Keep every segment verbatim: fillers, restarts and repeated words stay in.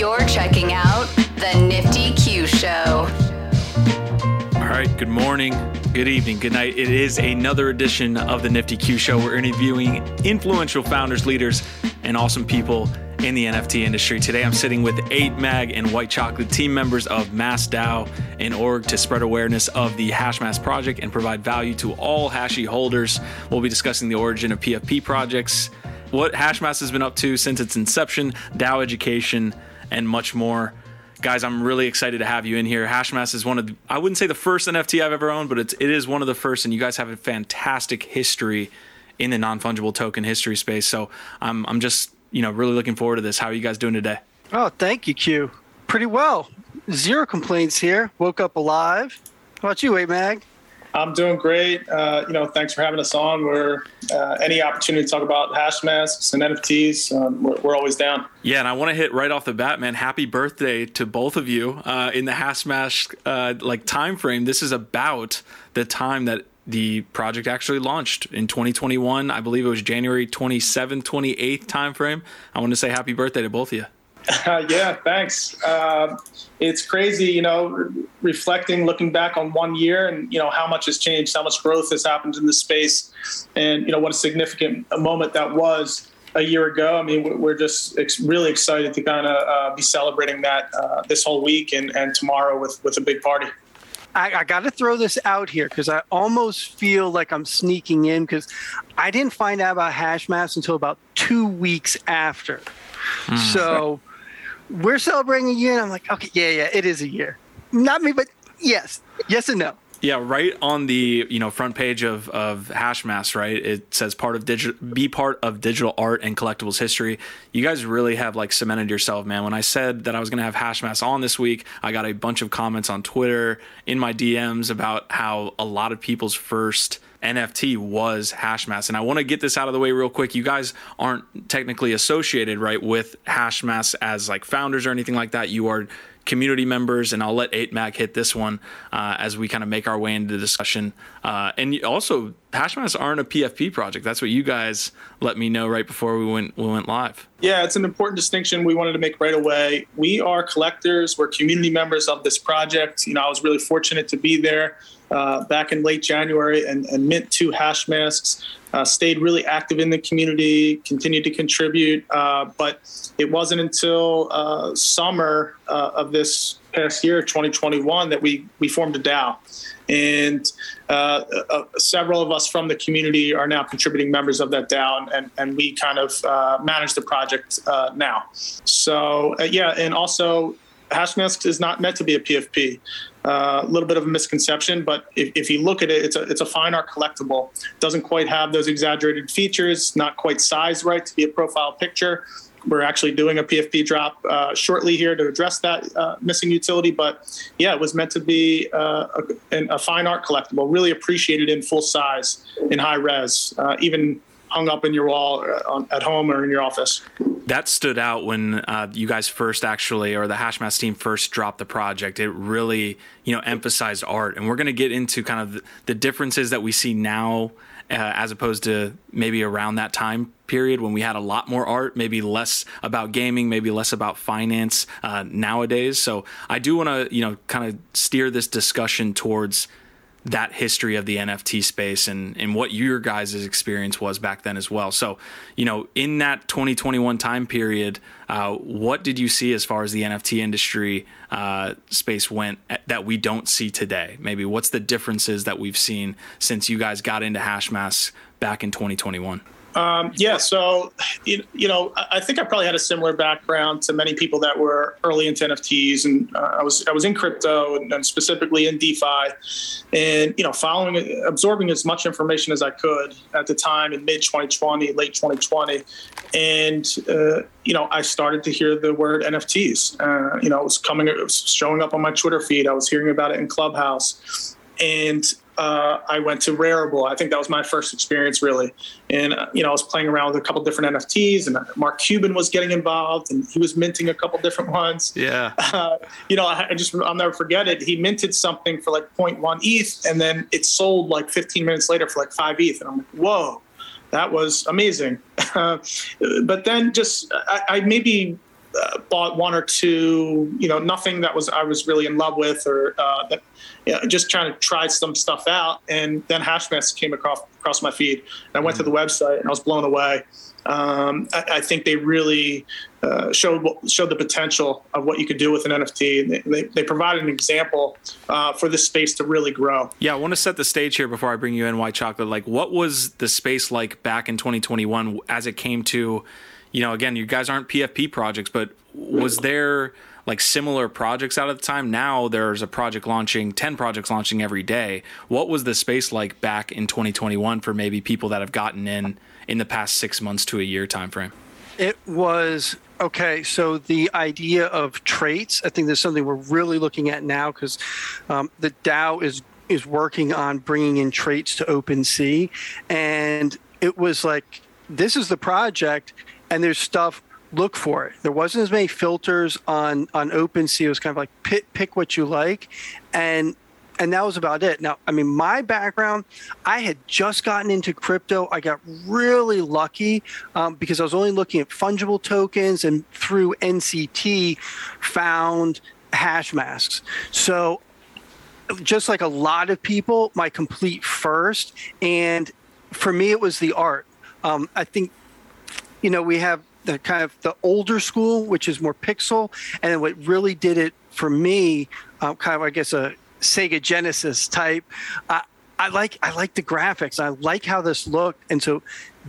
You're checking out the Nifty Q Show. All right, good morning, good evening, good night. It is another edition of the Nifty Q Show. We're interviewing influential founders, leaders, and awesome people in the N F T industry. Today, I'm sitting with eight mag and White Chocolate team members of MaskDAO and org to spread awareness of the Hashmasks project and provide value to all Hashi holders. We'll be discussing the origin of P F P projects, what Hashmasks has been up to since its inception, DAO education, and much more. Guys, I'm really excited to have you in here. Hashmasks is one of the, I wouldn't say the first N F T I've ever owned, but it's, it is one of the first, and you guys have a fantastic history in the non-fungible token history space. So I'm, I'm just, you know, really looking forward to this. How are you guys doing today? Oh, thank you, Q. Pretty well. Zero complaints here. Woke up alive. How about you, eight mag? I'm doing great. Uh, you know, thanks for having us on. We're uh, any opportunity to talk about Hashmasks and N F Ts, um, we're, we're always down. Yeah, and I want to hit right off the bat, man. Happy birthday to both of you uh, in the Hashmasks uh, like time frame. This is about the time that the project actually launched in twenty twenty-one. I believe it was January twenty-seventh, twenty-eighth time frame. I want to say happy birthday to both of you. Uh, yeah, thanks. Uh, it's crazy, you know, re- reflecting, looking back on one year and, you know, how much has changed, how much growth has happened in this space. And, you know, what a significant moment that was a year ago. I mean, we're just ex- really excited to kind of uh, be celebrating that uh, this whole week and, and tomorrow with, with a big party. I, I got to throw this out here because I almost feel like I'm sneaking in because I didn't find out about Hashmasks until about two weeks after. Mm. So we're celebrating a year, and I'm like, okay, yeah, yeah, it is a year. Not me, but yes. Yes and no. Yeah, right on the, you know, front page of, of Hashmasks, right? It says part of digital, be part of digital art and collectibles history. You guys really have like cemented yourself, man. When I said that I was going to have Hashmasks on this week, I got a bunch of comments on Twitter, in my D Ms about how a lot of people's first N F T was Hashmasks. And I want to get this out of the way real quick. You guys aren't technically associated, right, with Hashmasks as like founders or anything like that. You are community members, and I'll let eight mag hit this one uh, as we kind of make our way into the discussion. Uh, and also, Hashmasks aren't a P F P project. That's what you guys let me know right before we went we went live. Yeah, it's an important distinction we wanted to make right away. We are collectors. We're community members of this project. You know, I was really fortunate to be there uh, back in late January and, and mint two Hashmasks. Uh, stayed really active in the community, continued to contribute, uh, but it wasn't until uh, summer uh, of this past year, twenty twenty-one, that we we formed a DAO. And uh, uh, several of us from the community are now contributing members of that DAO, and, and we kind of uh, manage the project uh, now. So, uh, yeah, and also Hashmasks is not meant to be a P F P. A uh, little bit of a misconception, but if, if you look at it, it's a it's a fine art collectible. Doesn't quite have those exaggerated features, not quite sized right to be a profile picture. We're actually doing a P F P drop uh, shortly here to address that uh, missing utility. But yeah, it was meant to be uh, a, a fine art collectible, really appreciated in full size, in high res, uh, even hung up in your wall on, at home or in your office. That stood out when uh, you guys first actually, or the Hashmasks team first dropped the project. It really, you know, emphasized art. And we're going to get into kind of the differences that we see now uh, as opposed to maybe around that time period when we had a lot more art, maybe less about gaming, maybe less about finance uh, nowadays. So I do want to, you know, kind of steer this discussion towards that history of the N F T space and, and what your guys' experience was back then as well. So, you know, in that twenty twenty-one time period, uh, what did you see as far as the N F T industry uh, space went that we don't see today? Maybe what's the differences that we've seen since you guys got into Hashmasks back in twenty twenty-one? Um, yeah, so, you, you know, I think I probably had a similar background to many people that were early into N F Ts. And uh, I was I was in crypto and, and specifically in DeFi and, you know, following, absorbing as much information as I could at the time in mid twenty twenty, late twenty twenty. And, uh, you know, I started to hear the word N F Ts. Uh, you know, it was coming, it was showing up on my Twitter feed. I was hearing about it in Clubhouse. And uh, I went to Rarible. I think that was my first experience, really. And, uh, you know, I was playing around with a couple different N F Ts, and Mark Cuban was getting involved, and he was minting a couple different ones. Yeah. Uh, you know, I, I just, I'll never forget it. He minted something for like zero point one E T H, and then it sold like fifteen minutes later for like five E T H. And I'm like, whoa, that was amazing. But then just, I, I maybe uh, bought one or two, you know, nothing that was I was really in love with, or uh, that, you know, just trying to try some stuff out. And then Hashmasks came across across my feed, and I went mm-hmm. to the website and I was blown away. Um, I, I think they really uh, showed showed the potential of what you could do with an N F T. They, they, they provided an example uh, for this space to really grow. Yeah, I want to set the stage here before I bring you in, White Chocolate. Like, what was the space like back in twenty twenty-one as it came to, you know, again, you guys aren't P F P projects, but was there like similar projects out at the time? Now there's a project launching, ten projects launching every day. What was the space like back in twenty twenty-one for maybe people that have gotten in in the past six months to a year time frame? It was, okay, so the idea of traits, I think there's something we're really looking at now, because um, the DAO is is working on bringing in traits to OpenSea. And it was like, this is the project, and there's stuff, look for it. There wasn't as many filters on, on OpenSea. It was kind of like pick, pick what you like. And and that was about it. Now, I mean, my background, I had just gotten into crypto. I got really lucky um, because I was only looking at fungible tokens, and through N C T found Hashmasks. So just like a lot of people, my complete first. And for me, it was the art. Um, I think, you know, we have the kind of the older school, which is more pixel. And what really did it for me, um, kind of, I guess, a Sega Genesis type. Uh, I like I like the graphics. I like how this looked. And so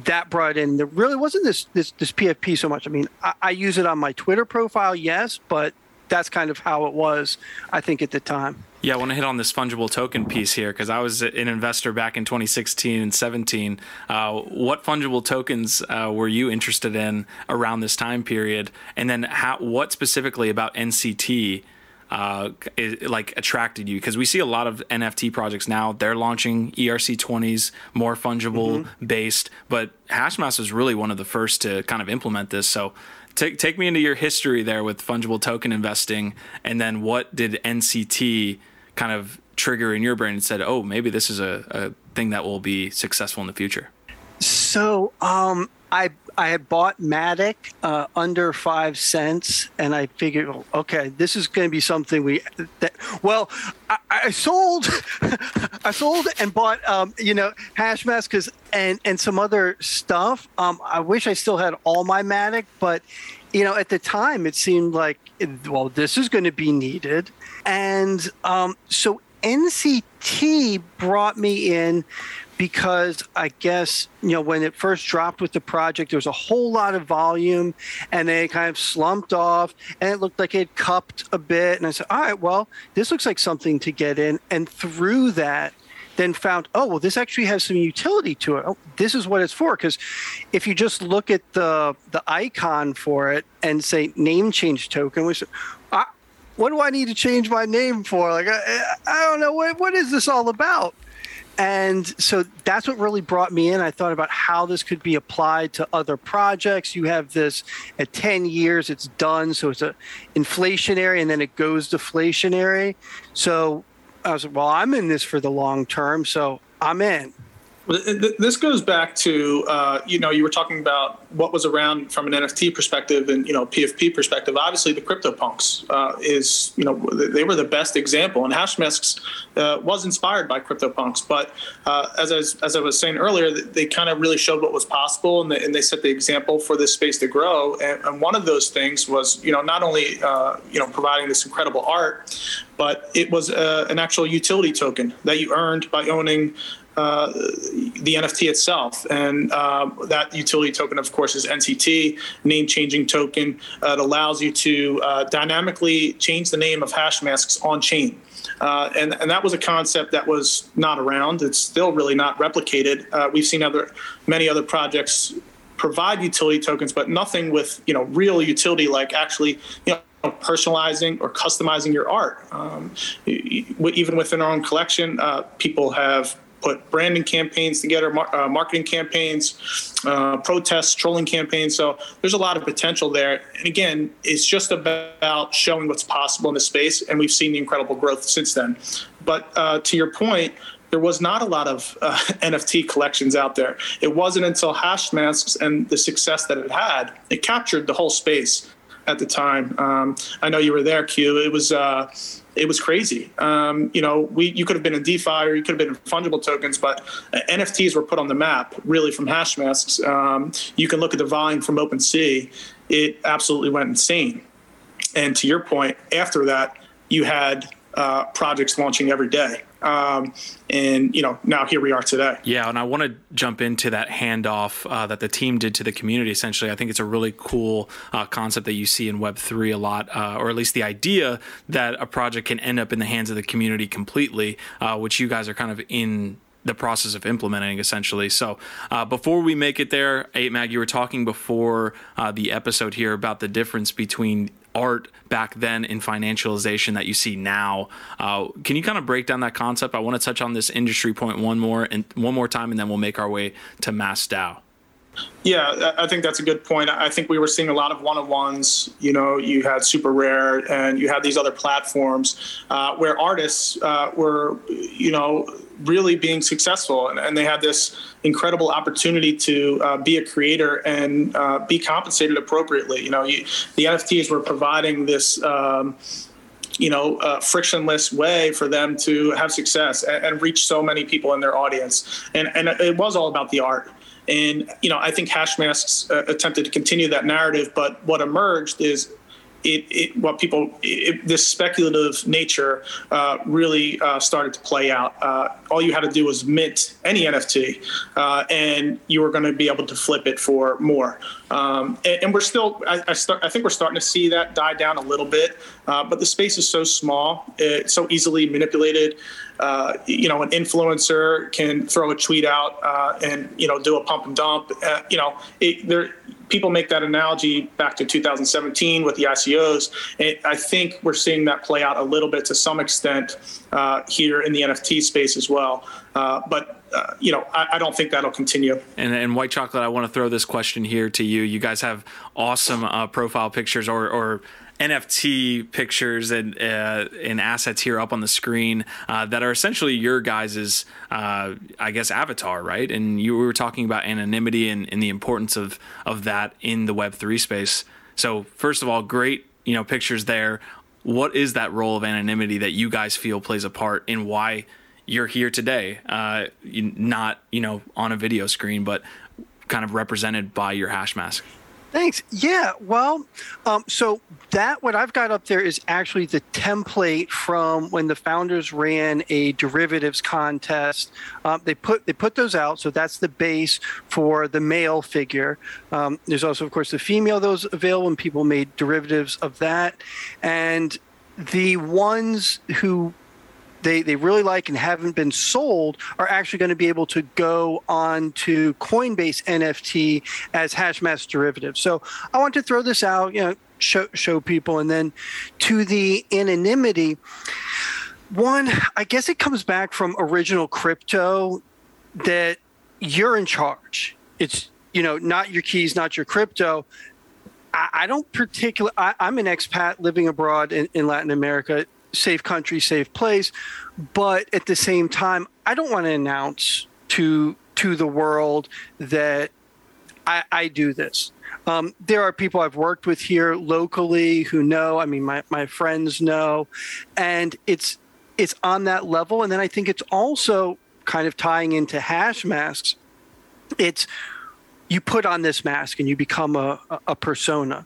that brought in, there really wasn't this this, this P F P so much. I mean, I, I use it on my Twitter profile, yes, but that's kind of how it was, I think, at the time. Yeah, I want to hit on this fungible token piece here, because I was an investor back in twenty sixteen and seventeen. Uh, what fungible tokens uh, were you interested in around this time period? And then how, what specifically about N C T uh, is, like, attracted you? Because we see a lot of N F T projects now. They're launching E R C twenties, more fungible mm-hmm. based. But Hashmasks was really one of the first to kind of implement this. So Take take me into your history there with fungible token investing, and then what did N C T kind of trigger in your brain and said, oh, maybe this is a, a thing that will be successful in the future? So um, I I had bought Matic uh, under five cents, and I figured, well, okay, this is going to be something we. That, well, I, I sold, I sold and bought, um, you know, Hashmasks and and some other stuff. Um, I wish I still had all my Matic, but you know, at the time it seemed like, well, this is going to be needed, and um, so N C T brought me in. Because I guess, you know, when it first dropped with the project, there was a whole lot of volume, and then it kind of slumped off, and it looked like it cupped a bit. And I said, all right, well, this looks like something to get in. And through that, then found, oh, well, this actually has some utility to it. Oh, this is what it's for. Because if you just look at the the icon for it and say name change token, which I, what do I need to change my name for? Like, I, I don't know. What, what is this all about? And so that's what really brought me in. I thought about how this could be applied to other projects. You have this at ten years, it's done. So it's a inflationary, and then it goes deflationary. So I was like, well, I'm in this for the long term. So I'm in. This goes back to, uh, you know, you were talking about what was around from an N F T perspective and, you know, P F P perspective. Obviously, the CryptoPunks uh, is, you know, they were the best example. And Hashmasks uh, was inspired by CryptoPunks. But uh, as, I was, as I was saying earlier, they kind of really showed what was possible, and they, and they set the example for this space to grow. And, and one of those things was, you know, not only, uh, you know, providing this incredible art, but it was uh, an actual utility token that you earned by owning Uh, the N F T itself. And uh, that utility token, of course, is N C T, name-changing token. Uh, it allows you to uh, dynamically change the name of Hashmasks on-chain. Uh, and, and that was a concept that was not around. It's still really not replicated. Uh, we've seen other many other projects provide utility tokens, but nothing with, you know, real utility, like actually, you know, personalizing or customizing your art. Um, even within our own collection, uh, people have put branding campaigns together, mar- uh, marketing campaigns, uh, protests, trolling campaigns. So there's a lot of potential there. And again, it's just about showing what's possible in the space. And we've seen the incredible growth since then. But uh, to your point, there was not a lot of uh, N F T collections out there. It wasn't until Hashmasks and the success that it had, it captured the whole space. at the time. Um, I know you were there, Q. It was uh, it was crazy. Um, you know, we you could have been in DeFi or you could have been in fungible tokens, but N F Ts were put on the map really from Hashmasks. Um, you can look at the volume from OpenSea; it absolutely went insane. And to your point, after that, you had uh, projects launching every day. Um, and, you know, now here we are today. Yeah. And I want to jump into that handoff uh, that the team did to the community. Essentially, I think it's a really cool uh, concept that you see in Web three a lot, uh, or at least the idea that a project can end up in the hands of the community completely, uh, which you guys are kind of in the process of implementing, essentially. So uh, before we make it there, eight mag, you were talking before uh, the episode here about the difference between art back then in financialization that you see now. Uh, can you kind of break down that concept? I want to touch on this industry point one more and one more time, and then we'll make our way to MaskDAO. Yeah, I think that's a good point. I think we were seeing a lot of one-on-ones. You know, you had Super Rare and you had these other platforms uh, where artists uh, were, you know, really being successful. And, and they had this incredible opportunity to uh, be a creator and uh, be compensated appropriately. You know, you, the N F Ts were providing this um, you know, uh, frictionless way for them to have success and, and reach so many people in their audience. And, and it was all about the art. And, you know, I think Hashmasks uh, attempted to continue that narrative, but what emerged is it, it what people, it, this speculative nature uh, really uh, started to play out. Uh, all you had to do was mint any N F T uh, and you were going to be able to flip it for more. Um, and, and we're still, I, I, start, I think we're starting to see that die down a little bit, uh, but the space is so small, it's so easily manipulated. Uh, you know, an influencer can throw a tweet out uh, and, you know, do a pump and dump. Uh, you know, it, there, people make that analogy back to two thousand seventeen with the I C Os. And I think we're seeing that play out a little bit to some extent uh, here in the N F T space as well. Uh, but Uh, you know, I, I don't think that'll continue. And, and White Chocolate, I want to throw this question here to you. You guys have awesome uh, profile pictures or, or N F T pictures and uh, and assets here up on the screen uh, that are essentially your guys's, uh, I guess, avatar, right? And you we were talking about anonymity and, and the importance of of that in the Web three space. So first of all, great, you know, pictures there. What is that role of anonymity that you guys feel plays a part in why you're here today, uh, not, you know, on a video screen, but kind of represented by your hash mask? Thanks. Yeah. Well, um, so that what I've got up there is actually the template from when the founders ran a derivatives contest. Um, they put they put those out. So that's the base for the male figure. Um, there's also, of course, the female. Those available, and people made derivatives of that. And the ones who They they really like and haven't been sold are actually going to be able to go on to Coinbase N F T as Hashmasks derivatives. So I want to throw this out, you know, show show people, and then to the anonymity. One, I guess it comes back from original crypto that you're in charge. It's, you know, not your keys, not your crypto. I, I don't particularly. I'm an expat living abroad in, in Latin America. Safe country, safe place. But at the same time, I don't want to announce to to the world that I, I do this. Um, there are people I've worked with here locally who know, I mean, my, my friends know, and it's it's on that level. And then I think it's also kind of tying into Hashmasks. It's you put on this mask and you become a, a persona.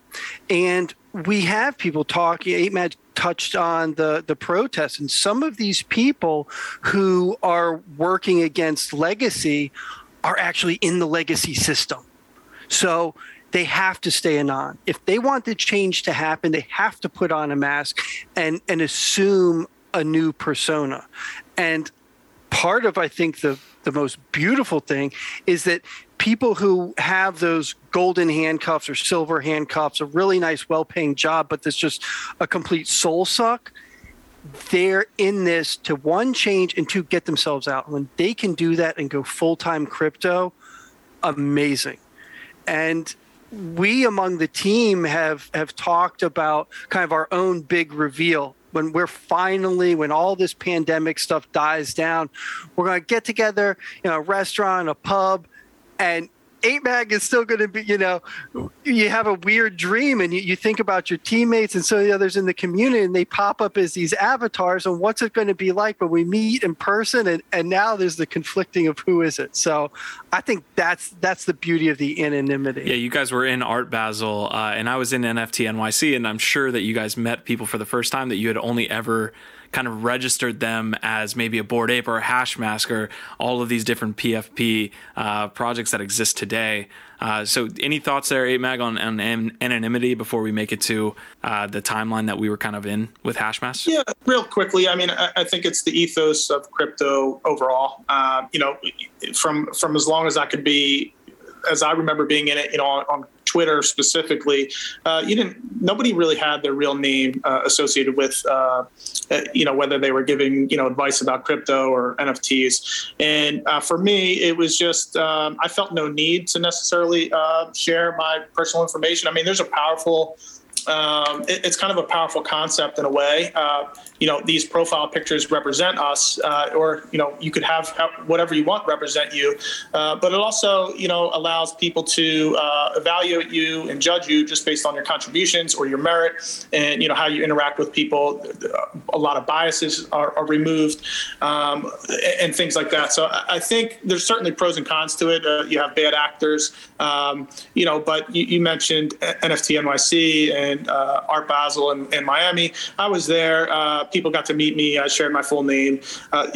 And we have people talking, eight mag touched on the, the protests, and some of these people who are working against legacy are actually in the legacy system. So they have to stay anon. If they want the change to happen, they have to put on a mask and, and assume a new persona. And part of, I think, the, the most beautiful thing is that people who have those golden handcuffs or silver handcuffs, a really nice, well-paying job, but that's just a complete soul suck, they're in this to, one, change, and two, get themselves out. When they can do that and go full-time crypto, amazing. And we among the team have, have talked about kind of our own big reveal. When we're finally, when all this pandemic stuff dies down, we're going to get together in a restaurant, a pub, and eight mag is still going to be, you know, you have a weird dream and you, you think about your teammates and so the others in the community, and they pop up as these avatars, and what's it going to be like when we meet in person? And, and now there's the conflicting of who is it. So I think that's that's the beauty of the anonymity. Yeah, you guys were in Art Basel uh, and I was in N F T N Y C, and I'm sure that you guys met people for the first time that you had only ever kind of registered them as maybe a Bored Ape or a Hashmask or all of these different P F P uh, projects that exist today. Uh, so any thoughts there, eight mag, on, on anonymity before we make it to uh, the timeline that we were kind of in with Hashmasks? Yeah, real quickly. I mean, I, I think it's the ethos of crypto overall. Uh, you know, from from as long as I could be, as I remember being in it, you know, on, on Twitter specifically, uh, you didn't. Nobody really had their real name uh, associated with, uh, you know, whether they were giving, you know, advice about crypto or N F Ts. And uh, for me, it was just um, I felt no need to necessarily uh, share my personal information. I mean, there's a powerful. Um, it, it's kind of a powerful concept in a way. Uh, you know, these profile pictures represent us, uh, or, you know, you could have whatever you want represent you. Uh, but it also, you know, allows people to uh, evaluate you and judge you just based on your contributions or your merit and, you know, how you interact with people. A lot of biases are, are removed um, and things like that. So I think there's certainly pros and cons to it. Uh, you have bad actors, um, you know, but you, you mentioned N F T N Y C and Uh, Art Basel and, and Miami. I was there. Uh, people got to meet me. I shared my full name. Uh,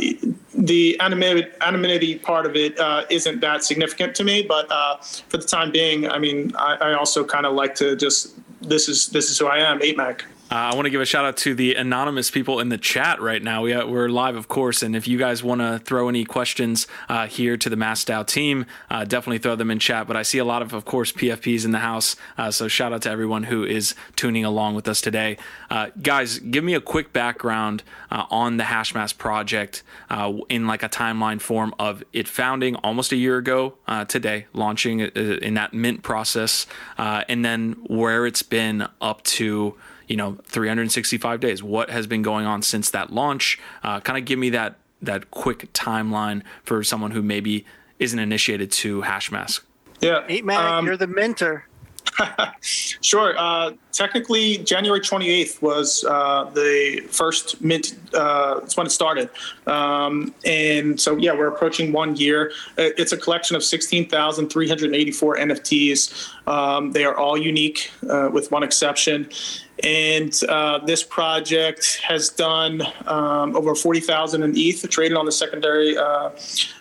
the anonymity part of it uh, isn't that significant to me, but uh, for the time being, I mean, I, I also kind of like to just, this is this is who I am, eight mag. Uh, I want to give a shout out to the anonymous people in the chat right now. We, uh, we're live, of course, and if you guys want to throw any questions uh, here to the MaskDAO team, uh, definitely throw them in chat. But I see a lot of, of course, P F Ps in the house, uh, so shout out to everyone who is tuning along with us today. Uh, guys, give me a quick background uh, on the Hashmasks project uh, in like a timeline form of it founding almost a year ago uh, today, launching in that mint process, uh, and then where it's been up to, you know, three hundred sixty-five days. What has been going on since that launch? Uh, kind of give me that that quick timeline for someone who maybe isn't initiated to Hashmasks. Yeah, eight mag, um, you're the mentor. Sure. Uh, technically, January twenty-eighth was uh, the first mint. Uh, it's when it started. Um, and so, yeah, we're approaching one year. It's a collection of sixteen thousand three hundred eighty-four N F Ts. Um, they are all unique uh, with one exception. And uh, this project has done um, over forty thousand in E T H traded on the secondary uh,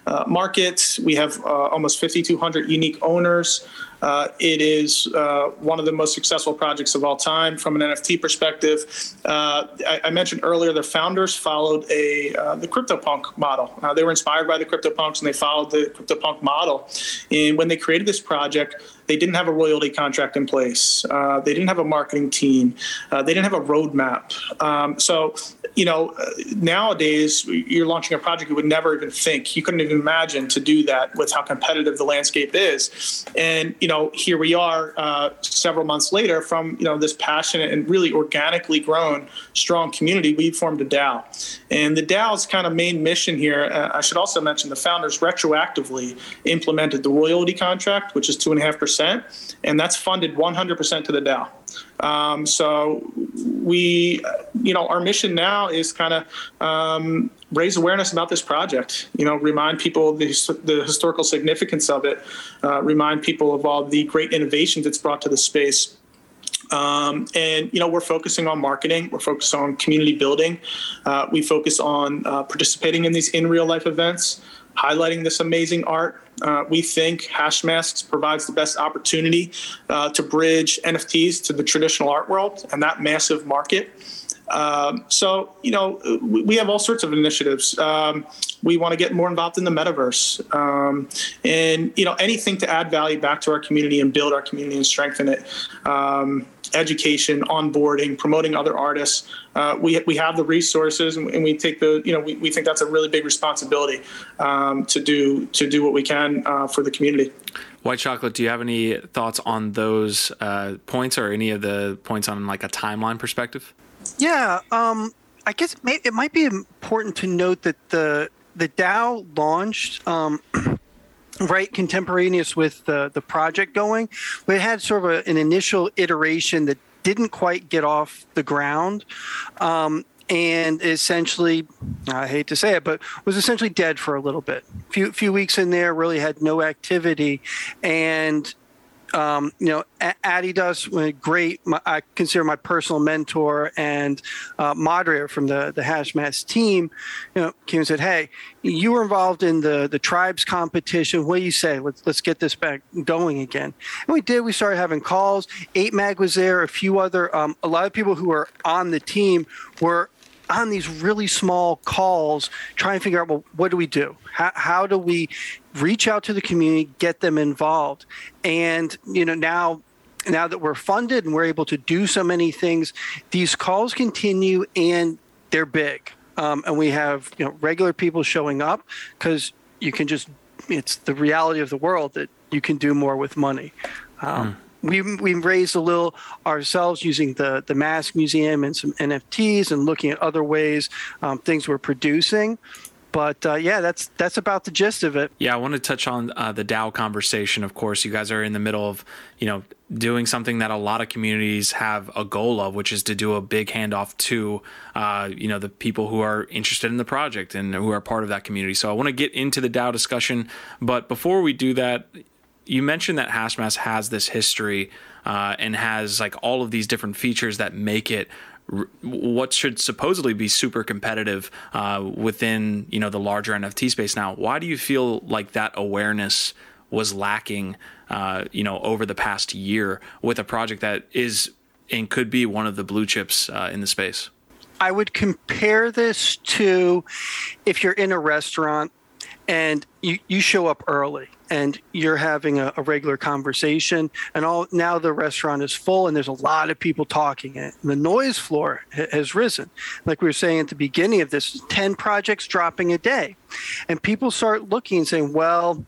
uh, market. We have uh, almost fifty-two hundred unique owners. Uh, it is uh, one of the most successful projects of all time from an N F T perspective. Uh, I, I mentioned earlier the founders followed a uh, the CryptoPunk model. Uh, they were inspired by the CryptoPunks and they followed the CryptoPunk model. And when they created this project, they didn't have a royalty contract in place. Uh, they didn't have a marketing team. Uh, they didn't have a roadmap. Um, so, you know, nowadays you're launching a project you would never even think. You couldn't even imagine to do that with how competitive the landscape is. And, you know, here we are uh, several months later from, you know, this passionate and really organically grown, strong community, we formed a DAO. And the DAO's kind of main mission here, uh, I should also mention the founders retroactively implemented the royalty contract, which is two and a half percent. And that's funded one hundred percent to the DAO. Um, so we, you know, our mission now is kind of um, raise awareness about this project, you know, remind people the, the historical significance of it, uh, remind people of all the great innovations it's brought to the space. Um, and, you know, we're focusing on marketing. We're focused on community building. Uh, we focus on uh, participating in these in real life events, highlighting this amazing art. Uh, we think Hashmasks provides the best opportunity uh, to bridge N F Ts to the traditional art world and that massive market. Um, so, you know, we, we have all sorts of initiatives. Um, we want to get more involved in the metaverse um, and, you know, anything to add value back to our community and build our community and strengthen it. Um, education, onboarding, promoting other artists. Uh, we we have the resources and, and we take the, you know, we, we think that's a really big responsibility um, to do to do what we can uh, for the community. White Chocolate, do you have any thoughts on those uh, points or any of the points on like a timeline perspective? Yeah, um, I guess it might be important to note that the the DAO launched um, right contemporaneous with the, the project going. But it had sort of a, an initial iteration that didn't quite get off the ground. Um, and essentially, I hate to say it, but was essentially dead for a little bit. Few few weeks in there, really had no activity. And, um, you know, Addy does great. My, I consider my personal mentor and uh, moderator from the, the Hashmasks team, you know, came and said, hey, you were involved in the, the tribes competition. What do you say? Let's let's get this back going again. And we did. We started having calls. eight mag was there. A few other, um, a lot of people who were on the team were on these really small calls trying to figure out, well, what do we do? How, how do we reach out to the community, get them involved? And, you know, now, now that we're funded and we're able to do so many things, these calls continue and they're big. Um, and we have, you know, regular people showing up because you can just, it's the reality of the world that you can do more with money. Um, mm. We we raised a little ourselves using the, the Mask Museum and some N F Ts and looking at other ways, um, things we're producing. But uh, yeah, that's that's about the gist of it. Yeah, I want to touch on uh, the DAO conversation. Of course, you guys are in the middle of, you know, doing something that a lot of communities have a goal of, which is to do a big handoff to, uh, you know, the people who are interested in the project and who are part of that community. So I want to get into the DAO discussion, but before we do that, you mentioned that Hashmasks has this history uh, and has like all of these different features that make it r- what should supposedly be super competitive uh, within, you know, the larger N F T space now. Why do you feel like that awareness was lacking, uh, you know, over the past year with a project that is and could be one of the blue chips uh, in the space? I would compare this to if you're in a restaurant and you, you show up early and you're having a, a regular conversation, and all now the restaurant is full and there's a lot of people talking in it. And the noise floor ha- has risen. Like we were saying at the beginning of this, ten projects dropping a day. And people start looking and saying, well,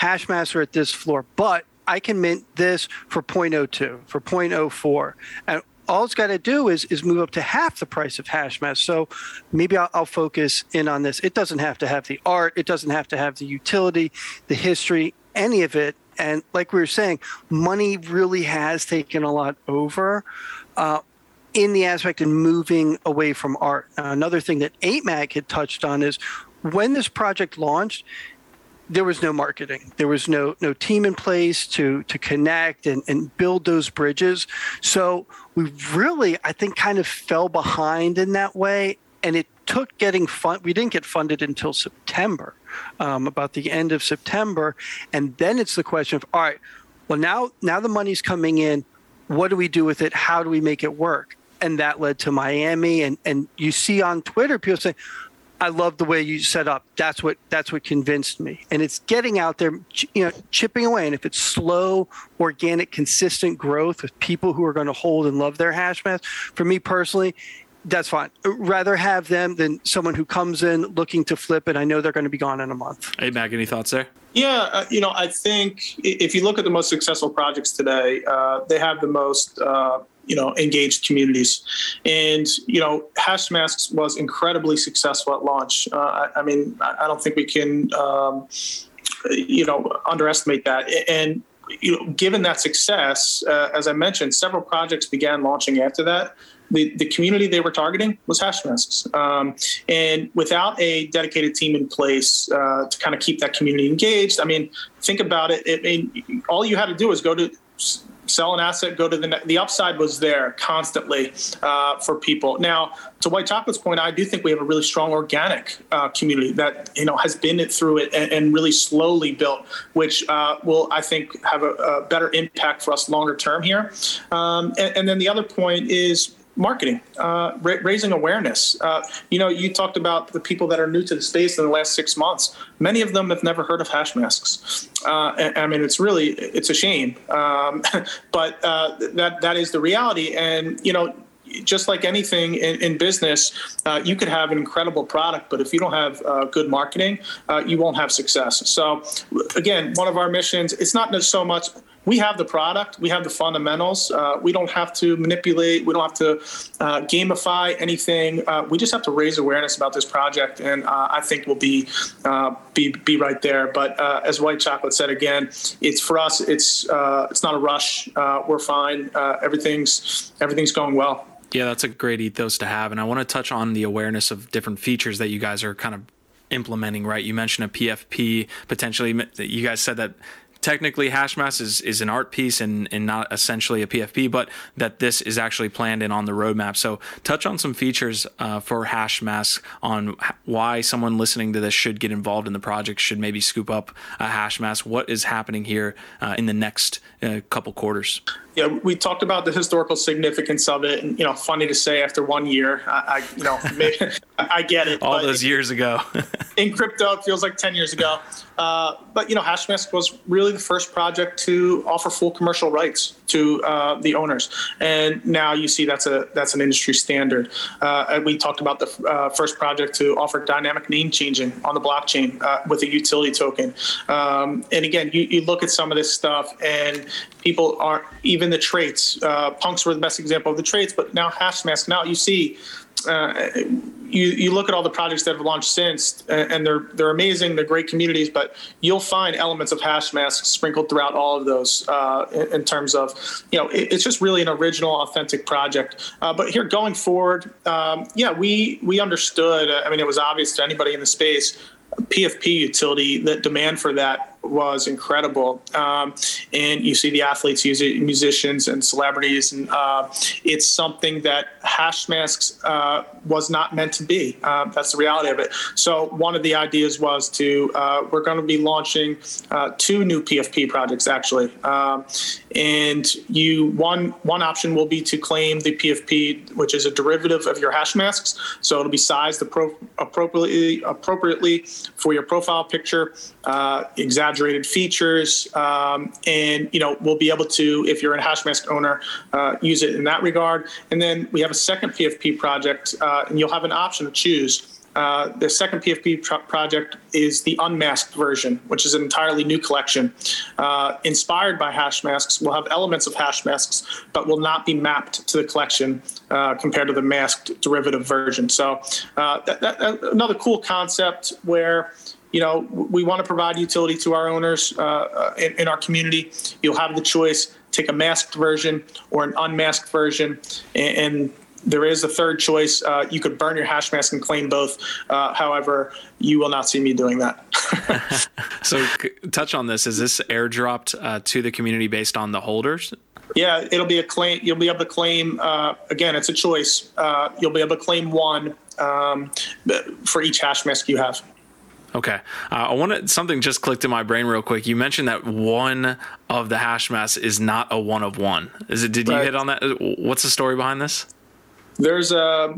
Hashmasks are at this floor, but I can mint this for zero point zero two, for zero point zero four. And all it's got to do is is move up to half the price of Hashmasks. So maybe I'll, I'll focus in on this. It doesn't have to have the art. It doesn't have to have the utility, the history, any of it. And like we were saying, money really has taken a lot over uh, in the aspect of moving away from art. Uh, another thing that eight mag had touched on is when this project launched, there was no marketing. There was no no team in place to to connect and, and build those bridges. So we really, I think, kind of fell behind in that way. And it took getting fun. We didn't get funded until September, um, about the end of September. And then it's the question of, all right, well, now now the money's coming in. What do we do with it? How do we make it work? And that led to Miami. And, and you see on Twitter, people say, I love the way you set up. That's what that's what convinced me. And it's getting out there, you know, chipping away. And if it's slow, organic, consistent growth with people who are going to hold and love their Hashmasks, for me personally, that's fine. I'd rather have them than someone who comes in looking to flip, and I know they're going to be gone in a month. Hey, Mac, any thoughts there? Yeah, uh, you know, I think if you look at the most successful projects today, uh, they have the most uh, you know, engaged communities. And, you know, Hashmasks was incredibly successful at launch. Uh, I, I mean, I, I don't think we can, um, you know, underestimate that. And, you know, given that success, uh, as I mentioned, several projects began launching after that. The, the community they were targeting was Hashmasks. Um, and without a dedicated team in place uh, to kind of keep that community engaged, I mean, think about it. It, it all you had to do was go to sell an asset, go to the the upside was there constantly uh, for people. Now, to White Chocolate's point, I do think we have a really strong organic uh, community that, you know, has been it through it and, and really slowly built, which uh, will, I think, have a, a better impact for us longer term here. Um, and, and then the other point is marketing, uh, ra- raising awareness. Uh, you know, you talked about the people that are new to the space in the last six months. Many of them have never heard of Hashmasks. Uh, and, I mean, it's really, it's a shame. Um, but uh, that that is the reality. And, you know, just like anything in, in business, uh, you could have an incredible product, but if you don't have uh, good marketing, uh, you won't have success. So, again, one of our missions, it's not so much we have the product, we have the fundamentals. Uh, we don't have to manipulate, we don't have to uh, gamify anything. Uh, we just have to raise awareness about this project, and uh, I think we'll be uh, be be right there. But uh, as White Chocolate said again, it's for us. It's uh, it's not a rush. Uh, we're fine. Uh, everything's everything's going well. Yeah, that's a great ethos to have, and I want to touch on the awareness of different features that you guys are kind of implementing. Right, you mentioned a P F P potentially. You guys said that technically Hashmasks is, is an art piece and, and not essentially a P F P, but that this is actually planned and on the roadmap. So touch on some features uh, for Hashmasks, on why someone listening to this should get involved in the project, should maybe scoop up a Hashmask. What is happening here uh, in the next uh, couple quarters? Yeah, we talked about the historical significance of it, and you know, funny to say after one year, I, I you know, maybe, I get it. All those years ago. In crypto, it feels like ten years ago. Uh, but you know, Hashmasks was really the first project to offer full commercial rights to uh, the owners, and now you see that's a that's an industry standard. Uh, and we talked about the uh, first project to offer dynamic name changing on the blockchain uh, with a utility token. Um, and again, you, you look at some of this stuff, and people are even. The traits, uh, punks were the best example of the traits, but now Hashmasks. Now you see, uh, you you look at all the projects that have launched since, and they're they're amazing. They're great communities, but you'll find elements of Hashmasks sprinkled throughout all of those. Uh, in, in terms of, you know, it, it's just really an original, authentic project. Uh, but here going forward, um, yeah, we we understood. I mean, it was obvious to anybody in the space. P F P utility, the demand for that was incredible. Um, and you see the athletes use it, musicians and celebrities. And uh, it's something that Hashmasks uh, was not meant to be. Uh, that's the reality of it. So one of the ideas was to, uh, we're going to be launching uh, two new P F P projects, actually. Um, and you one one option will be to claim the P F P, which is a derivative of your Hashmasks. So it'll be sized appro- appropriately, appropriately for your profile picture, uh, exaggerated features, um, and you know, we'll be able to, if you're a Hashmask owner, uh, use it in that regard. And then we have a second P F P project, uh, and you'll have an option to choose. Uh, the second P F P pro- project is the unmasked version, which is an entirely new collection. Uh, inspired by Hashmasks, we'll have elements of Hashmasks, but will not be mapped to the collection uh, compared to the masked derivative version. So uh, that, that, another cool concept where, you know, we want to provide utility to our owners uh, in, in our community. You'll have the choice, take a masked version or an unmasked version, and, and there is a third choice. Uh, you could burn your Hashmask and claim both. Uh, however, you will not see me doing that. So c- touch on this. Is this airdropped uh, to the community based on the holders? Yeah, it'll be a claim. You'll be able to claim, uh, again, it's a choice. Uh, you'll be able to claim one um, for each Hashmask you have. Okay. Uh, I wanted, something just clicked in my brain real quick. You mentioned that one of the Hashmasks is not a one of one. Is it? Did right. You hit on that? What's the story behind this? There's a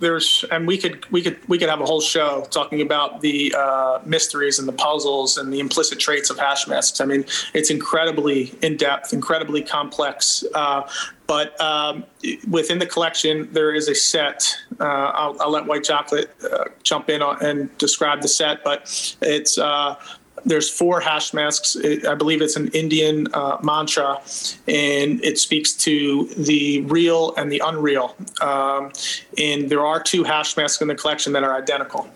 there's and we could we could we could have a whole show talking about the uh, mysteries and the puzzles and the implicit traits of Hashmasks. I mean, it's incredibly in depth, incredibly complex. Uh, but um, within the collection, there is a set. Uh, I'll, I'll let White Chocolate uh, jump in on, and describe the set, but it's. Uh, There's four Hashmasks. I believe it's an Indian uh, mantra, and it speaks to the real and the unreal. Um, and there are two Hashmasks in the collection that are identical.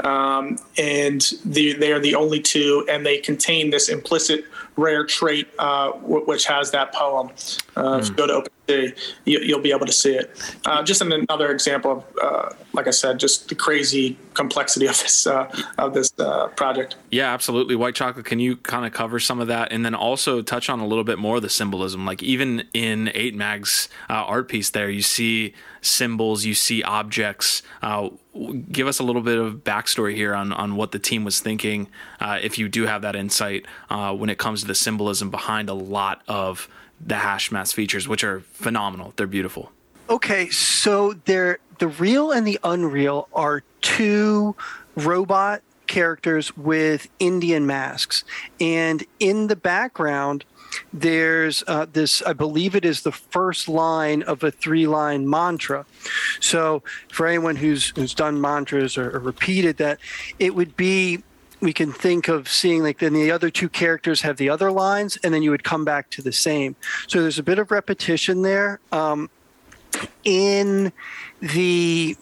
Um, and the, they are the only two, and they contain this implicit rare trait, uh, w- which has that poem. Uh, mm. If you go to OpenSea, you, you'll be able to see it. Uh, just another example of, uh, like I said, just the crazy complexity of this uh, of this uh, project. Yeah, absolutely. White Chocolate, can you kind of cover some of that, and then also touch on a little bit more of the symbolism? Like even in eight mag's uh, art piece, there you see symbols, you see objects. Uh, give us a little bit of backstory here on, on what the team was thinking, uh, if you do have that insight, uh, when it comes to the symbolism behind a lot of the Hashmasks features, which are phenomenal. They're beautiful. Okay, so they're, the real and the unreal are two robot characters with Indian masks. And in the background, there's uh, this, I believe it is the first line of a three-line mantra. So for anyone who's who's done mantras or, or repeated that, it would be we can think of seeing like then the other two characters have the other lines, and then you would come back to the same. So there's a bit of repetition there. Um, in the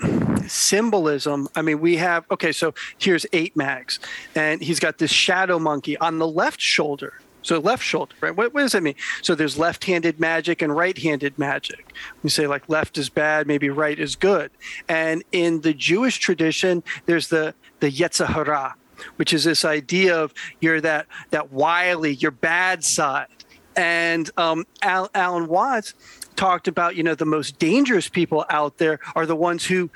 symbolism, I mean, we have, okay, so here's eight mags, and he's got this shadow monkey on the left shoulder. So left shoulder, right? What, what does that mean? So there's left-handed magic and right-handed magic. We say like left is bad, maybe right is good. And in the Jewish tradition, there's the, the Yetzer Hara, which is this idea of you're that, that wily, your bad side. And um, Al, Alan Watts talked about, you know, the most dangerous people out there are the ones who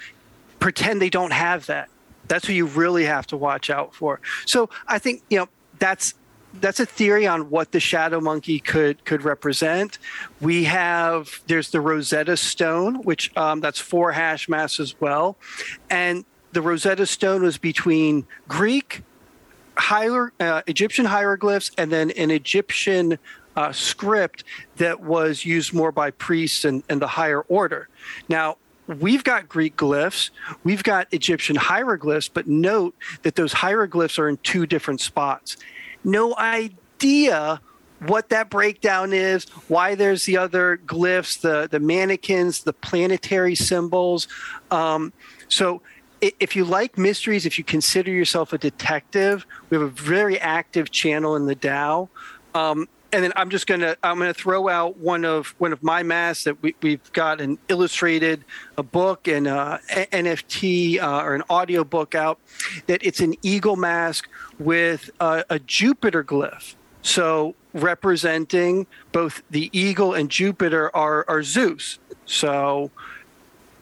pretend they don't have that. That's who you really have to watch out for. So I think, you know, that's, that's a theory on what the shadow monkey could could represent. We have, there's the Rosetta Stone, which um, that's four hash masks as well. And the Rosetta Stone was between Greek, hier- uh, Egyptian hieroglyphs, and then an Egyptian uh, script that was used more by priests and, and the higher order. Now, we've got Greek glyphs, we've got Egyptian hieroglyphs, but note that those hieroglyphs are in two different spots. No idea what that breakdown is, why there's the other glyphs, the, the mannequins, the planetary symbols. Um, so if you like mysteries, if you consider yourself a detective, we have a very active channel in the DAO. Um, and then I'm just going to I'm going to throw out one of one of my masks that we, we've got an illustrated a book and a, a N F T uh, or an audio book out, that it's an eagle mask with a, a Jupiter glyph. So representing both the eagle and Jupiter are, are Zeus. So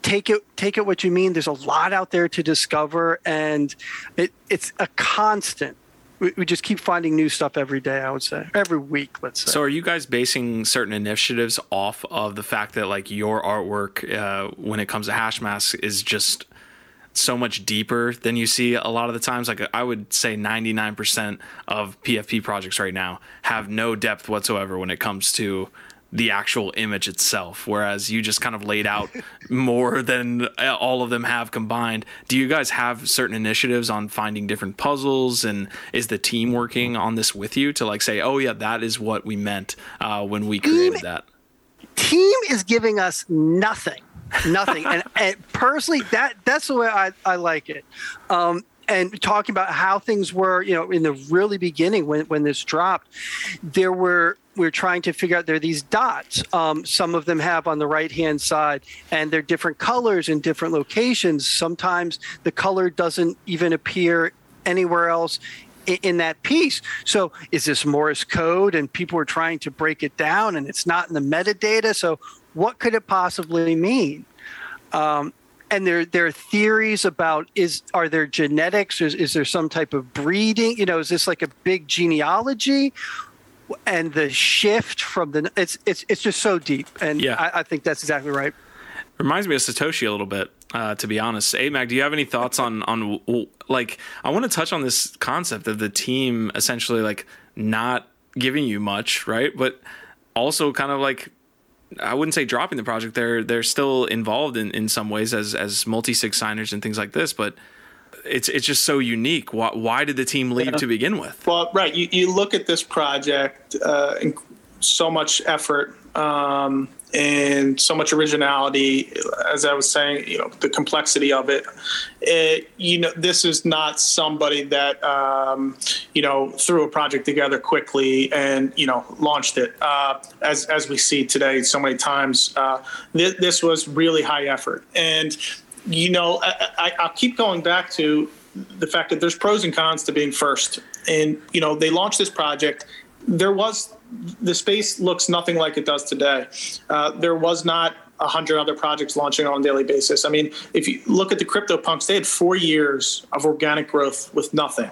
take it take it what you mean. There's a lot out there to discover, and it, it's a constant. We just keep finding new stuff every day, I would say. Every week, let's say. So are you guys basing certain initiatives off of the fact that, like, your artwork, uh, when it comes to Hashmasks, is just so much deeper than you see a lot of the times? Like, I would say ninety-nine percent of P F P projects right now have no depth whatsoever when it comes to the actual image itself, whereas you just kind of laid out more than all of them have combined. Do you guys have certain initiatives on finding different puzzles, and is the team working on this with you to like say, oh yeah, that is what we meant uh, when we created team, that? Team is giving us nothing, nothing. and, and personally, that that's the way I, I like it. Um, and talking about how things were, you know, in the really beginning when, when this dropped, there were, we're trying to figure out, there are these dots. Um, some of them have on the right-hand side, and they're different colors in different locations. Sometimes the color doesn't even appear anywhere else in, in that piece. So is this Morse code? And people are trying to break it down, and it's not in the metadata. So what could it possibly mean? Um, And there, there are theories about, is are there genetics? Is, is there some type of breeding? You know, is this like a big genealogy? And the shift from the it's it's it's just so deep. And yeah. I, I think that's exactly right. Reminds me of Satoshi a little bit, uh, to be honest. eight mag, do you have any thoughts on on like I want to touch on this concept of the team essentially like not giving you much, right? But also kind of like, I wouldn't say dropping the project. They're they're still involved in, in some ways as as multi-sig signers and things like this, but it's it's just so unique. Why, why did the team leave yeah. to begin with? Well, right. You, you look at this project, uh, and so much effort um, and so much originality. As I was saying, you know, the complexity of it. it you know, this is not somebody that um, you know threw a project together quickly and you know launched it. Uh, as as we see today, so many times, uh, th- this was really high effort. And you know, I, I, I'll keep going back to the fact that there's pros and cons to being first. And you know, they launched this project. There was, the space looks nothing like it does today. Uh, there was not a hundred other projects launching on a daily basis. I mean, if you look at the CryptoPunks, they had four years of organic growth with nothing.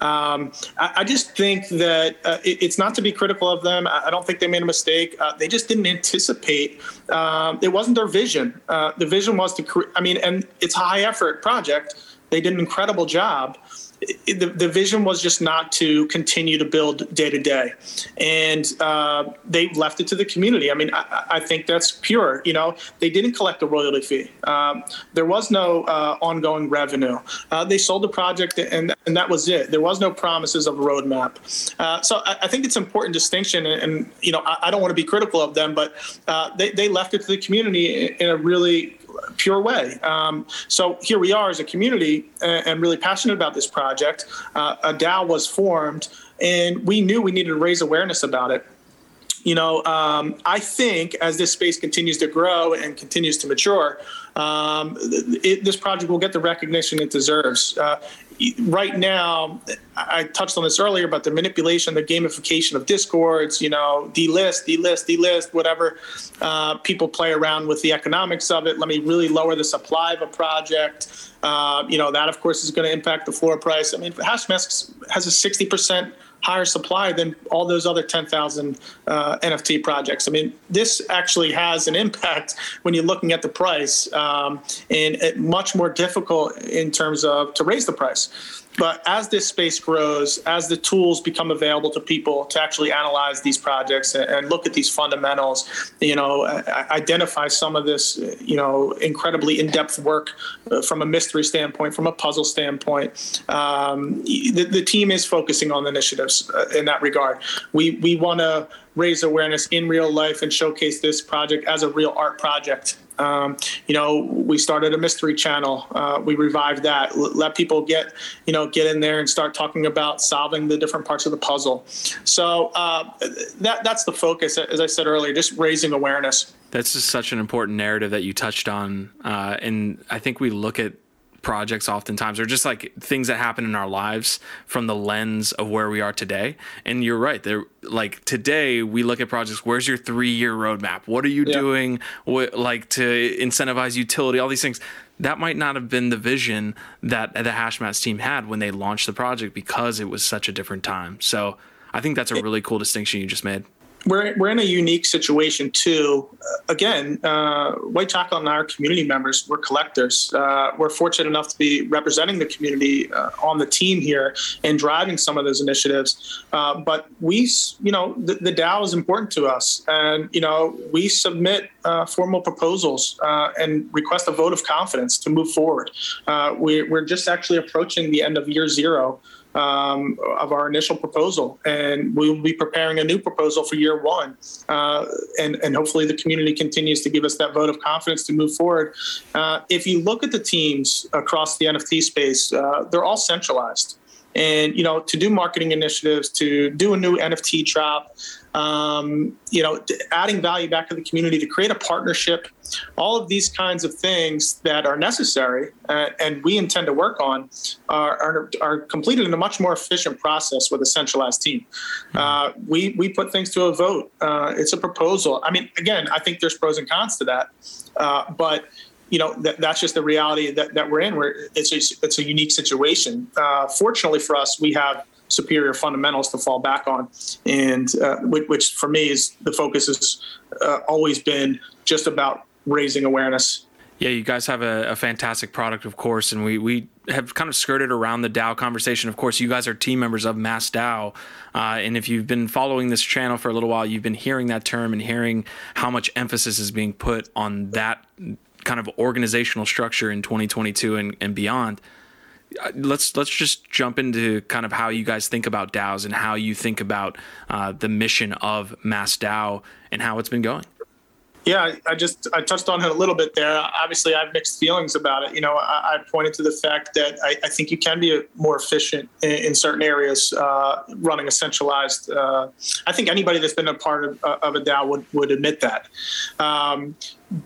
Um, I, I just think that uh, it, it's not to be critical of them. I, I don't think they made a mistake. Uh, they just didn't anticipate. Um, it wasn't their vision. Uh, the vision was to, cre- I mean, and it's a high effort project. They did an incredible job. It, the, the vision was just not to continue to build day to day, and uh, they left it to the community. I mean, I, I think that's pure. You know, they didn't collect a royalty fee. Um, there was no uh, ongoing revenue. Uh, they sold the project, and and that was it. There was no promises of a roadmap. Uh, so I, I think it's an important distinction, and, and you know, I, I don't want to be critical of them, but uh, they they left it to the community in, in a really pure way. Um, so here we are as a community and, and really passionate about this project. Uh, a DAO was formed, and we knew we needed to raise awareness about it. You know, um, I think as this space continues to grow and continues to mature, um, it, this project will get the recognition it deserves. Uh, right now, I touched on this earlier, but the manipulation, the gamification of discords, you know, delist, delist, delist, whatever, uh, people play around with the economics of it. Let me really lower the supply of a project. Uh, you know, that, of course, is going to impact the floor price. I mean, Hashmasks has a sixty percent higher supply than all those other ten thousand uh, N F T projects. I mean, this actually has an impact when you're looking at the price, um, and it much more difficult in terms of to raise the price. But as this space grows, as the tools become available to people to actually analyze these projects and, and look at these fundamentals, you know, identify some of this, you know, incredibly in-depth work from a mystery standpoint, from a puzzle standpoint, um, the, the team is focusing on the initiatives in that regard. We we want to raise awareness in real life and showcase this project as a real art project. Um, you know, we started a mystery channel. Uh, we revived that. L- let people get, you know, get in there and start talking about solving the different parts of the puzzle. So uh, that that's the focus, as I said earlier, just raising awareness. That's just such an important narrative that you touched on. Uh, and I think we look at projects oftentimes are just like things that happen in our lives from the lens of where we are today. And you're right. They're like today we look at projects. Where's your three year roadmap? What are you yeah. doing? What, like to incentivize utility, all these things that might not have been the vision that the Hashmasks team had when they launched the project because it was such a different time. So I think that's a really cool distinction you just made. We're we're in a unique situation too. Again, uh, White Chocolate and I are community members. We're collectors. Uh, we're fortunate enough to be representing the community uh, on the team here and driving some of those initiatives. Uh, but we, you know, the, the DAO is important to us, and you know, we submit uh, formal proposals uh, and request a vote of confidence to move forward. Uh, we, we're just actually approaching the end of year zero. Um, of our initial proposal, and we will be preparing a new proposal for year one. Uh, and, and hopefully the community continues to give us that vote of confidence to move forward. Uh, if you look at the teams across the N F T space, uh, they're all centralized. And, you know, to do marketing initiatives, to do a new N F T drop, um, you know, adding value back to the community, to create a partnership, all of these kinds of things that are necessary uh, and we intend to work on are, are, are completed in a much more efficient process with a centralized team. Mm-hmm. Uh, we, we put things to a vote. Uh, it's a proposal. I mean, again, I think there's pros and cons to that, uh, but you know, that, that's just the reality that, that we're in, where it's a, it's a unique situation. Uh, fortunately for us, we have superior fundamentals to fall back on. And uh, which, which for me is the focus has uh, always been just about raising awareness. Yeah, you guys have a, a fantastic product, of course, and we, we have kind of skirted around the DAO conversation. Of course, you guys are team members of MaskDAO, uh, and if you've been following this channel for a little while, you've been hearing that term and hearing how much emphasis is being put on that kind of organizational structure in twenty twenty-two and, and beyond. Let's let's just jump into kind of how you guys think about DAOs and how you think about uh, the mission of MaskDAO and how it's been going. Yeah, I just I touched on it a little bit there. Obviously, I have mixed feelings about it. You know, I, I pointed to the fact that I, I think you can be more efficient in, in certain areas uh, running a centralized. Uh, I think anybody that's been a part of, of a DAO would, would admit that. Um,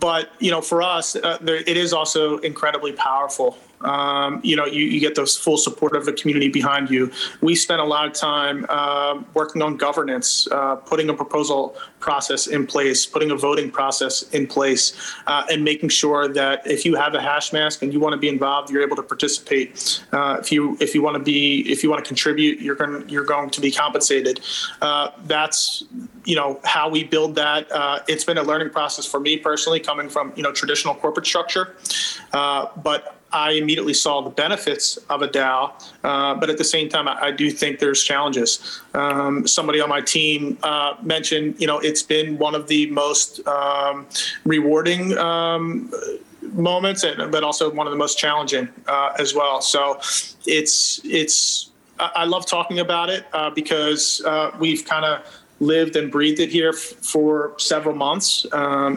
but, you know, for us, uh, there, it is also incredibly powerful. Um, you know, you, you get the full support of the community behind you. We spent a lot of time uh, working on governance, uh, putting a proposal process in place, putting a voting process in place, uh, and making sure that if you have a Hashmask and you want to be involved, you're able to participate. Uh, if you if you want to be if you want to contribute, you're going you're going to be compensated. Uh, that's you know how we build that. Uh, it's been a learning process for me personally, coming from you know traditional corporate structure, uh, but. I immediately saw the benefits of a DAO, uh, but at the same time, I, I do think there's challenges. Um, somebody on my team uh, mentioned, you know, it's been one of the most um, rewarding um, moments, and, but also one of the most challenging uh, as well. So it's it's I, I love talking about it uh, because uh, we've kind of lived and breathed it here f- for several months um,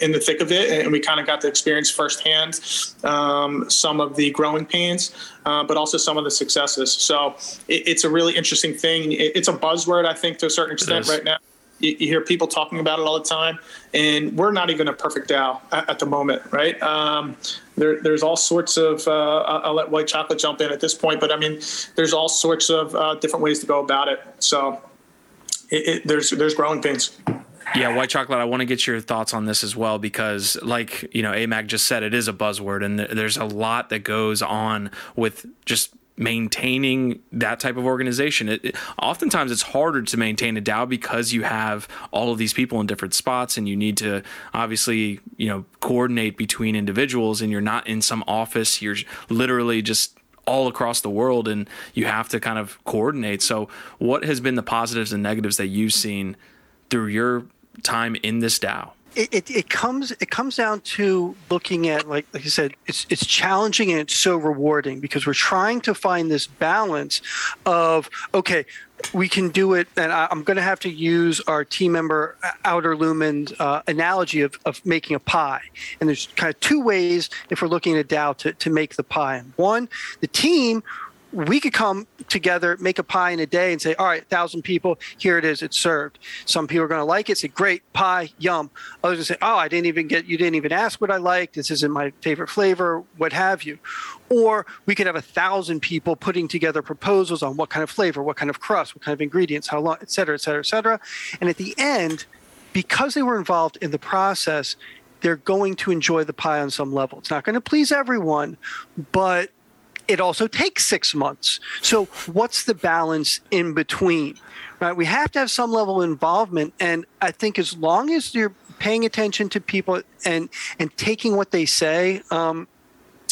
in the thick of it. And we kind of got to experience firsthand um, some of the growing pains, uh, but also some of the successes. So it, it's a really interesting thing. It, it's a buzzword, I think, to a certain extent right now. You, you hear people talking about it all the time, and we're not even a perfect DAO at, at the moment, right? Um, there, there's all sorts of, uh, I'll let White Chocolate jump in at this point, but I mean, there's all sorts of uh, different ways to go about it. So It, it, there's there's growing pains. Yeah, White Chocolate, I want to get your thoughts on this as well, because like, you know, eight mag just said, it is a buzzword, and th- there's a lot that goes on with just maintaining that type of organization. It, it, oftentimes it's harder to maintain a DAO because you have all of these people in different spots, and you need to obviously, you know, coordinate between individuals, and you're not in some office. You're literally just all across the world, and you have to kind of coordinate. So what has been the positives and negatives that you've seen through your time in this DAO? It, it, it comes it comes down to looking at, like like I said, it's it's challenging and it's so rewarding, because we're trying to find this balance of, okay, we can do it, and I, I'm going to have to use our team member Outer Lumen's uh, analogy of, of making a pie. And there's kind of two ways, if we're looking at DAO, to, to make the pie. One, the team, we could come together, make a pie in a day and say, all right, one thousand people, here it is, it's served. Some people are going to like it, say, great, pie, yum. Others will say, oh, I didn't even get, you didn't even ask what I liked, this isn't my favorite flavor, what have you. Or we could have one thousand people putting together proposals on what kind of flavor, what kind of crust, what kind of ingredients, how long, et cetera, et cetera, et cetera. And at the end, because they were involved in the process, they're going to enjoy the pie on some level. It's not going to please everyone, but it also takes six months. So what's the balance in between, right? We have to have some level of involvement. And I think as long as you're paying attention to people and, and taking what they say, um,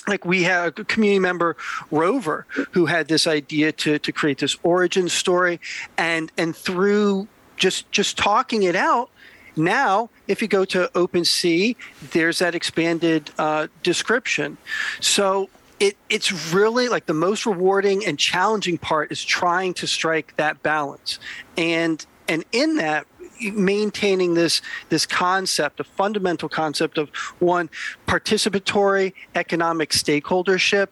like we had a community member, Rover, who had this idea to, to create this origin story. And, and through just, just talking it out, now, if you go to OpenSea, there's that expanded uh, description. So It, it's really like the most rewarding and challenging part is trying to strike that balance. And and in that, maintaining this this concept, a fundamental concept of, one, participatory economic stakeholdership.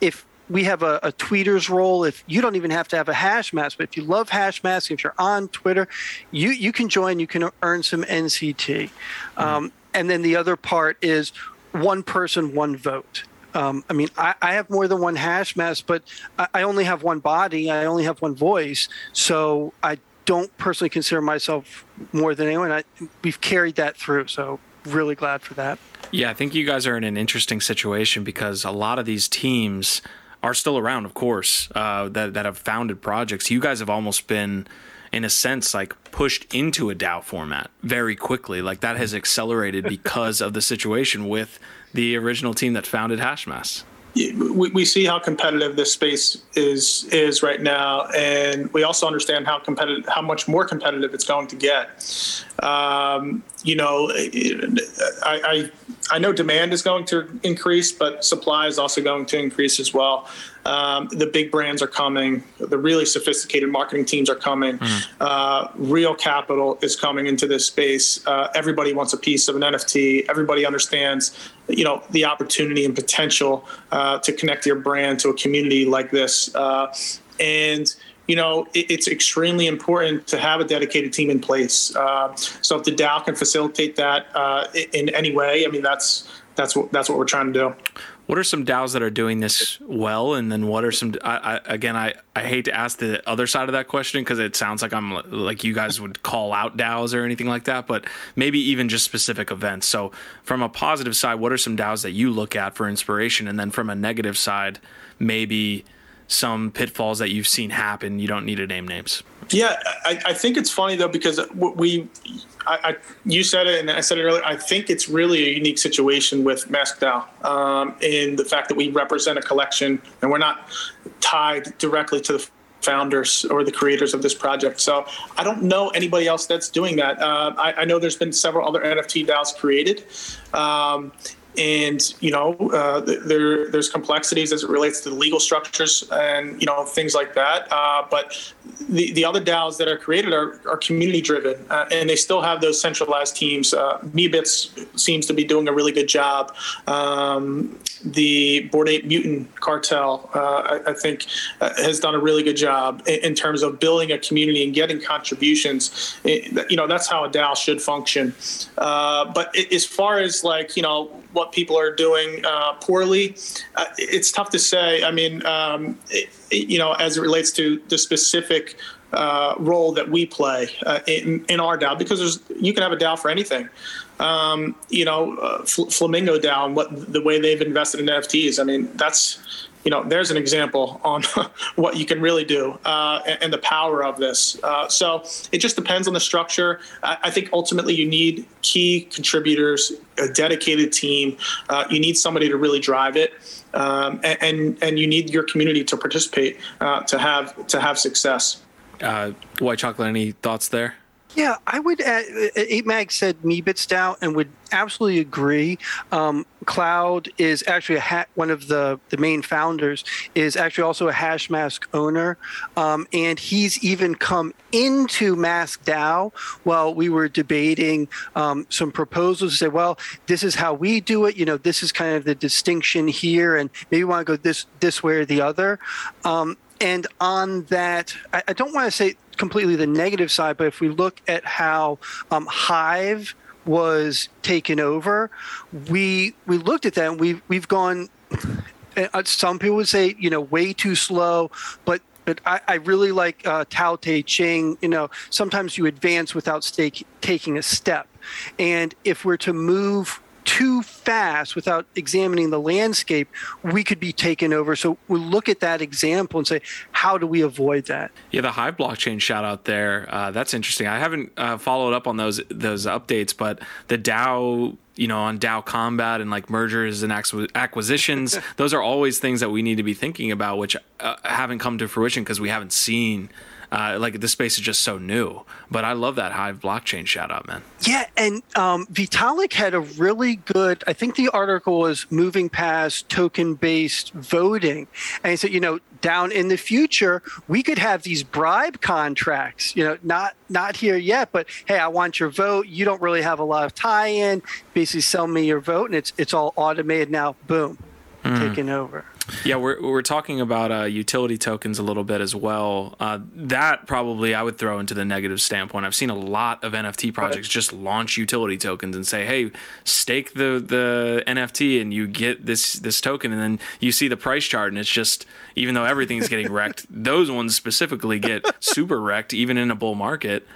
If we have a, a tweeter's role, if you don't even have to have a Hashmasks, but if you love Hashmasks, if you're on Twitter, you, you can join, you can earn some N C T. Mm-hmm. Um, and then the other part is one person, one vote. Um, I mean, I, I have more than one Hashmask, but I, I only have one body. I only have one voice. So I don't personally consider myself more than anyone. I, we've carried that through. So really glad for that. Yeah, I think you guys are in an interesting situation because a lot of these teams are still around, of course, uh, that, that have founded projects. You guys have almost been, in a sense, like pushed into a DAO format very quickly. Like that has accelerated because of the situation with the original team that founded Hashmasks. We, we see how competitive this space is is right now, and we also understand how competitive, how much more competitive it's going to get. Um, you know, I, I I know demand is going to increase, but supply is also going to increase as well. Um, the big brands are coming. The really sophisticated marketing teams are coming. Mm-hmm. Uh, real capital is coming into this space. Uh, everybody wants a piece of an N F T. Everybody understands, you know, the opportunity and potential uh, to connect your brand to a community like this. Uh, and you know, it, it's extremely important to have a dedicated team in place. Uh, so if the DAO can facilitate that uh, in any way, I mean, that's that's what that's what we're trying to do. What are some DAOs that are doing this well? And then what are some, I, I, again, I, I hate to ask the other side of that question because it sounds like I'm like you guys would call out DAOs or anything like that, but maybe even just specific events. So from a positive side, what are some DAOs that you look at for inspiration? And then from a negative side, maybe some pitfalls that you've seen happen. You don't need to name names. Yeah, I, I think it's funny, though, because we, I, I, you said it and I said it earlier, I think it's really a unique situation with MaskDAO um, in the fact that we represent a collection and we're not tied directly to the founders or the creators of this project. So I don't know anybody else that's doing that. Uh, I, I know there's been several other N F T DAOs created. Um, And, you know, uh, there there's complexities as it relates to the legal structures and, you know, things like that. Uh, but the, the other DAOs that are created are, are community driven, uh, and they still have those centralized teams. Uh, Meebits seems to be doing a really good job. Um, the Bored Ape Mutant Cartel, uh, I, I think, uh, has done a really good job in, in terms of building a community and getting contributions. It, you know, that's how a DAO should function. Uh, but it, as far as, like, you know, what people are doing uh, poorly, uh, it's tough to say. I mean, um, it, you know, as it relates to the specific uh, role that we play uh, in, in our DAO, because there's, you can have a DAO for anything. Um, you know, uh, Fl- Flamingo DAO and what the way they've invested in N F Ts. I mean, that's, you know, there's an example on what you can really do uh, and, and the power of this. Uh, so it just depends on the structure. I, I think ultimately you need key contributors, a dedicated team. Uh, you need somebody to really drive it, um, and, and and you need your community to participate uh, to have to have success. Uh, White Chocolate, any thoughts there? Yeah, I would. Uh, eight mag said meBitsDAO and would absolutely agree. Um, Cloud is actually a ha- one of the, the main founders, is actually also a Hashmask owner. Um, and he's even come into MaskDAO while we were debating um, some proposals to say, well, this is how we do it. You know, this is kind of the distinction here, and maybe we want to go this, this way or the other. Um, and on that, I, I don't want to say completely the negative side, but if we look at how um, Hive was taken over, we we looked at that and we've, we've gone, some people would say, you know, way too slow, but but I, I really like uh, Tao Te Ching. You know, sometimes you advance without stake, taking a step. And if we're to move too fast without examining the landscape, we could be taken over. So we look at that example and say, how do we avoid that? Yeah, the Hive blockchain shout out there. Uh, that's interesting. I haven't uh, followed up on those those updates, but the DAO, you know, on DAO combat and like mergers and acquisitions, those are always things that we need to be thinking about, which uh, haven't come to fruition because we haven't seen. Uh, like this space is just so new, but I love that Hive blockchain shout out, man. Yeah. And um, Vitalik had a really good, I think the article was moving past token based voting. And he said, you know, down in the future, we could have these bribe contracts, you know, not, not here yet, but hey, I want your vote. You don't really have a lot of tie in, basically sell me your vote. And it's, it's all automated now. Boom. Mm. Taken over. Yeah, we're we're talking about uh, utility tokens a little bit as well. Uh, that probably I would throw into the negative standpoint. I've seen a lot of N F T projects just launch utility tokens and say, "Hey, stake the, the N F T and you get this this token." And then you see the price chart, and it's just, even though everything's getting wrecked, those ones specifically get super wrecked, even in a bull market.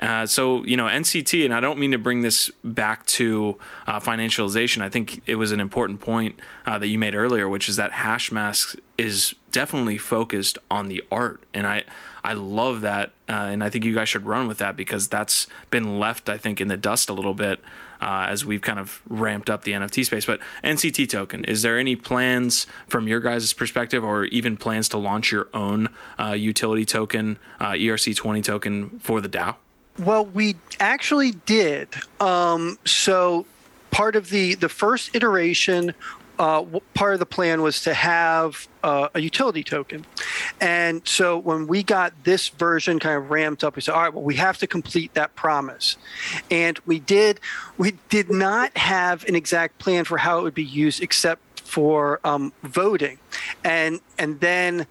Uh, so, you know, N C T, and I don't mean to bring this back to uh, financialization. I think it was an important point uh, that you made earlier, which is that Hashmasks is definitely focused on the art. And I, I love that. Uh, and I think you guys should run with that, because that's been left, I think, in the dust a little bit uh, as we've kind of ramped up the N F T space. But N C T token, is there any plans from your guys' perspective, or even plans to launch your own uh, utility token, uh, E R C twenty token for the DAO? Well, we actually did. Um, so part of the, the first iteration, uh, part of the plan was to have uh, a utility token. And so when we got this version kind of ramped up, we said, all right, well, we have to complete that promise. And we did. We did not have an exact plan for how it would be used, except for um, voting. And, and then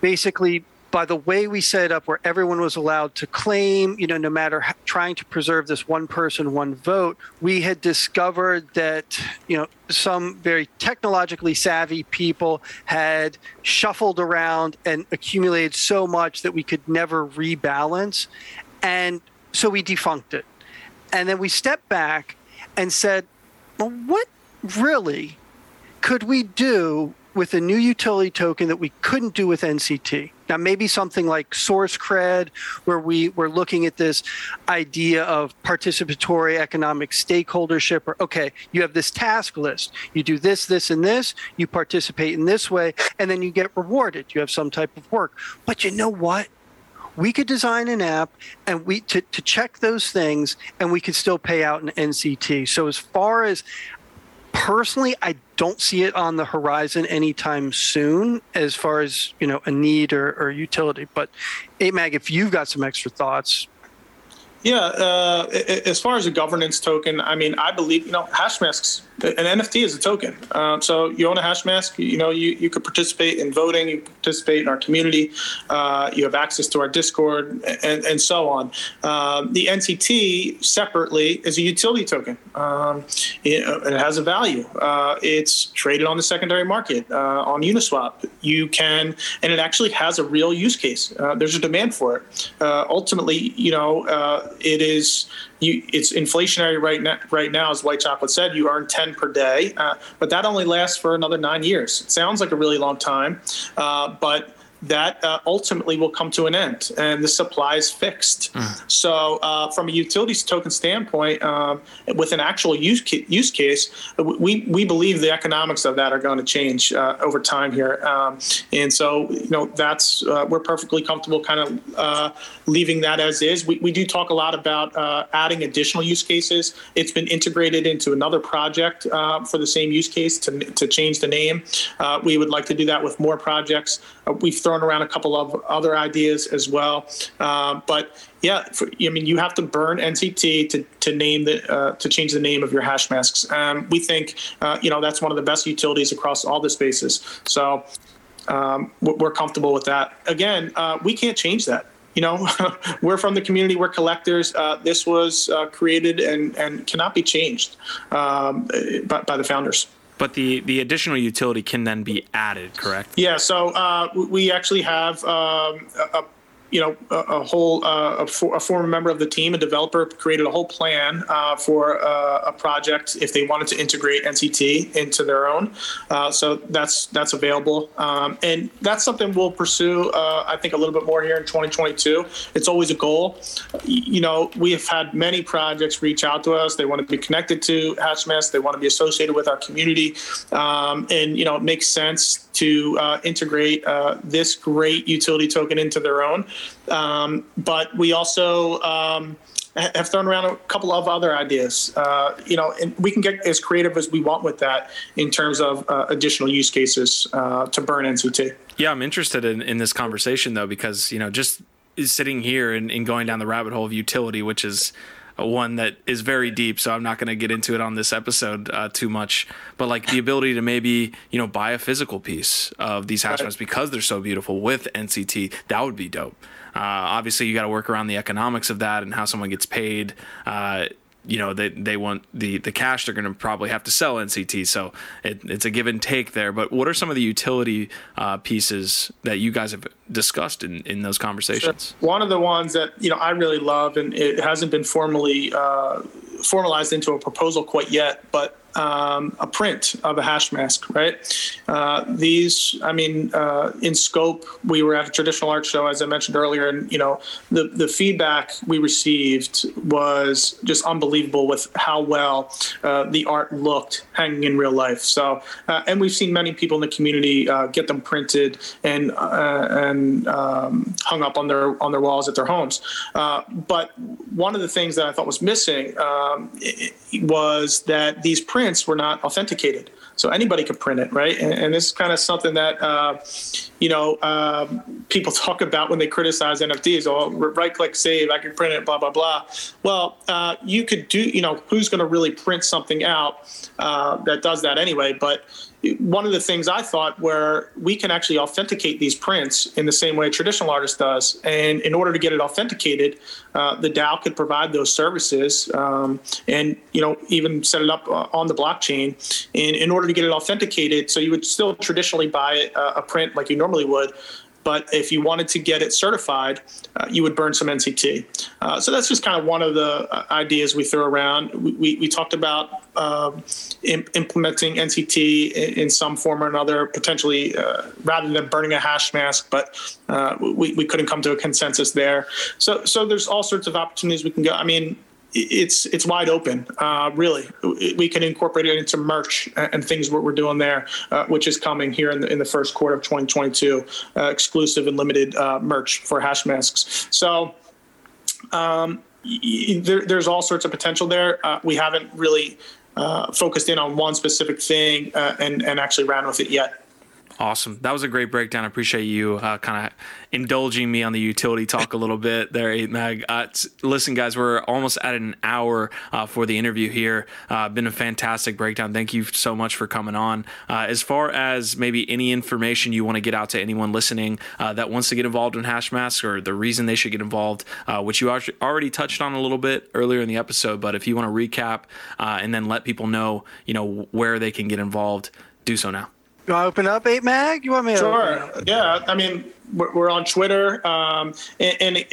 basically, by the way we set it up, where everyone was allowed to claim, you know, no matter how, trying to preserve this one person, one vote, we had discovered that, you know, some very technologically savvy people had shuffled around and accumulated so much that we could never rebalance. And so we defuncted it. And then we stepped back and said, well, what really could we do with a new utility token that we couldn't do with N C T. Now, maybe something like SourceCred, where we were looking at this idea of participatory economic stakeholdership, or, okay, you have this task list. You do this, this, and this. You participate in this way, and then you get rewarded. You have some type of work. But you know what? We could design an app and we to, to check those things, and we could still pay out in N C T. So as far as personally, I don't see it on the horizon anytime soon as far as, you know, a need or, or utility. But eight mag, if you've got some extra thoughts. Yeah, uh, as far as a governance token, I mean, I believe, you know, Hashmasks, an N F T is a token. Um, so you own a Hashmask, you know, you, you could participate in voting, you participate in our community, uh, you have access to our Discord, and, and so on. Um, the N C T separately is a utility token. Um, it, it has a value. Uh, it's traded on the secondary market, uh, on Uniswap. You can, and it actually has a real use case. Uh, there's a demand for it. Uh, ultimately, you know, uh, It is you, it's inflationary right now. Right now, as White Chocolate said, you earn ten per day, uh, but that only lasts for another nine years. It sounds like a really long time, uh, but that uh, ultimately will come to an end, and the supply is fixed. Mm. So, uh, from a utilities token standpoint, uh, with an actual use ca- use case, we we believe the economics of that are going to change uh, over time here, um, and so you know that's uh, we're perfectly comfortable kind of uh, leaving that as is. We we do talk a lot about uh, adding additional use cases. It's been integrated into another project uh, for the same use case to to change the name. Uh, we would like to do that with more projects. Uh, we've thrown around a couple of other ideas as well, uh, but yeah, for, I mean, you have to burn N C T to to name the uh, to change the name of your hash masks. Um, we think uh, you know that's one of the best utilities across all the spaces, so um, we're comfortable with that. Again, uh, we can't change that. You know, we're from the community. We're collectors. Uh, this was uh, created and and cannot be changed um, by, by the founders. But the, the additional utility can then be added, correct? Yeah. So uh, we actually have um, a, a you know a, a whole uh, a, for, a former member of the team, a developer, created a whole plan uh, for uh, a project if they wanted to integrate N C T into their own. Uh, so that's that's available, um, and that's something we'll pursue. Uh, I think a little bit more here in twenty twenty-two. It's always a goal. You know, we have had many projects reach out to us. They want to be connected to Hashmasks. They want to be associated with our community, um, and you know, it makes sense to uh, integrate uh, this great utility token into their own. Um, but we also um, have thrown around a couple of other ideas, uh, you know, and we can get as creative as we want with that in terms of uh, additional use cases uh, to burn N C T. Yeah, I'm interested in, in this conversation, though, because, you know, just sitting here and, and going down the rabbit hole of utility, which is one that is very deep, so I'm not going to get into it on this episode uh, too much. But like the ability to maybe, you know, buy a physical piece of these hashmasks, right, because they're so beautiful with N C T, that would be dope. Uh, obviously, you got to work around the economics of that and how someone gets paid. Uh, you know, they they want the the cash. They're going to probably have to sell N C T, so it, it's a give and take there. But what are some of the utility uh, pieces that you guys have discussed in, in those conversations? Sure. One of the ones that, you know, I really love, and it hasn't been formally uh, formalized into a proposal quite yet, but um, a print of a hash mask, right? Uh, these, I mean, uh, in scope, we were at a traditional art show, as I mentioned earlier, and, you know, the, the feedback we received was just unbelievable with how well uh, the art looked hanging in real life. So, uh, and we've seen many people in the community uh, get them printed and, uh, and And, um, hung up on their on their walls at their homes. Uh, but one of the things that I thought was missing um, was that these prints were not authenticated. So anybody could print it, right? And, and this is kind of something that, uh, you know, um, people talk about when they criticize N F Ts. Oh, right-click, save, I can print it, blah, blah, blah. Well, uh, you could do, you know, who's going to really print something out uh, that does that anyway? But one of the things I thought where we can actually authenticate these prints in the same way a traditional artist does. And in order to get it authenticated, uh, the DAO could provide those services um, and, you know, even set it up uh, on the blockchain in, in order to get it authenticated. So you would still traditionally buy a, a print like you normally would. But if you wanted to get it certified, uh, you would burn some N C T. Uh, so that's just kind of one of the uh, ideas we throw around. We, we, we talked about um, im- implementing N C T in, in some form or another, potentially uh, rather than burning a hash mask, but uh, we, we couldn't come to a consensus there. So so there's all sorts of opportunities we can go. I mean, it's it's wide open, uh, really. We can incorporate it into merch and things what we're doing there, uh, which is coming here in the, in the first quarter of twenty twenty-two, uh, exclusive and limited uh, merch for Hashmasks. So um, there, there's all sorts of potential there. Uh, we haven't really uh, focused in on one specific thing uh, and, and actually ran with it yet. Awesome. That was a great breakdown. I appreciate you uh, kind of indulging me on the utility talk a little bit there, eight mag. Uh, listen, guys, we're almost at an hour uh, for the interview here. Uh, been a fantastic breakdown. Thank you so much for coming on. Uh, as far as maybe any information you want to get out to anyone listening uh, that wants to get involved in Hashmasks or the reason they should get involved, uh, which you already touched on a little bit earlier in the episode, but if you want to recap uh, and then let people know, you know, where they can get involved, do so now. You want to open up eight mag? You want me to? Sure. Yeah. I mean, we're, we're on Twitter. Um, and, and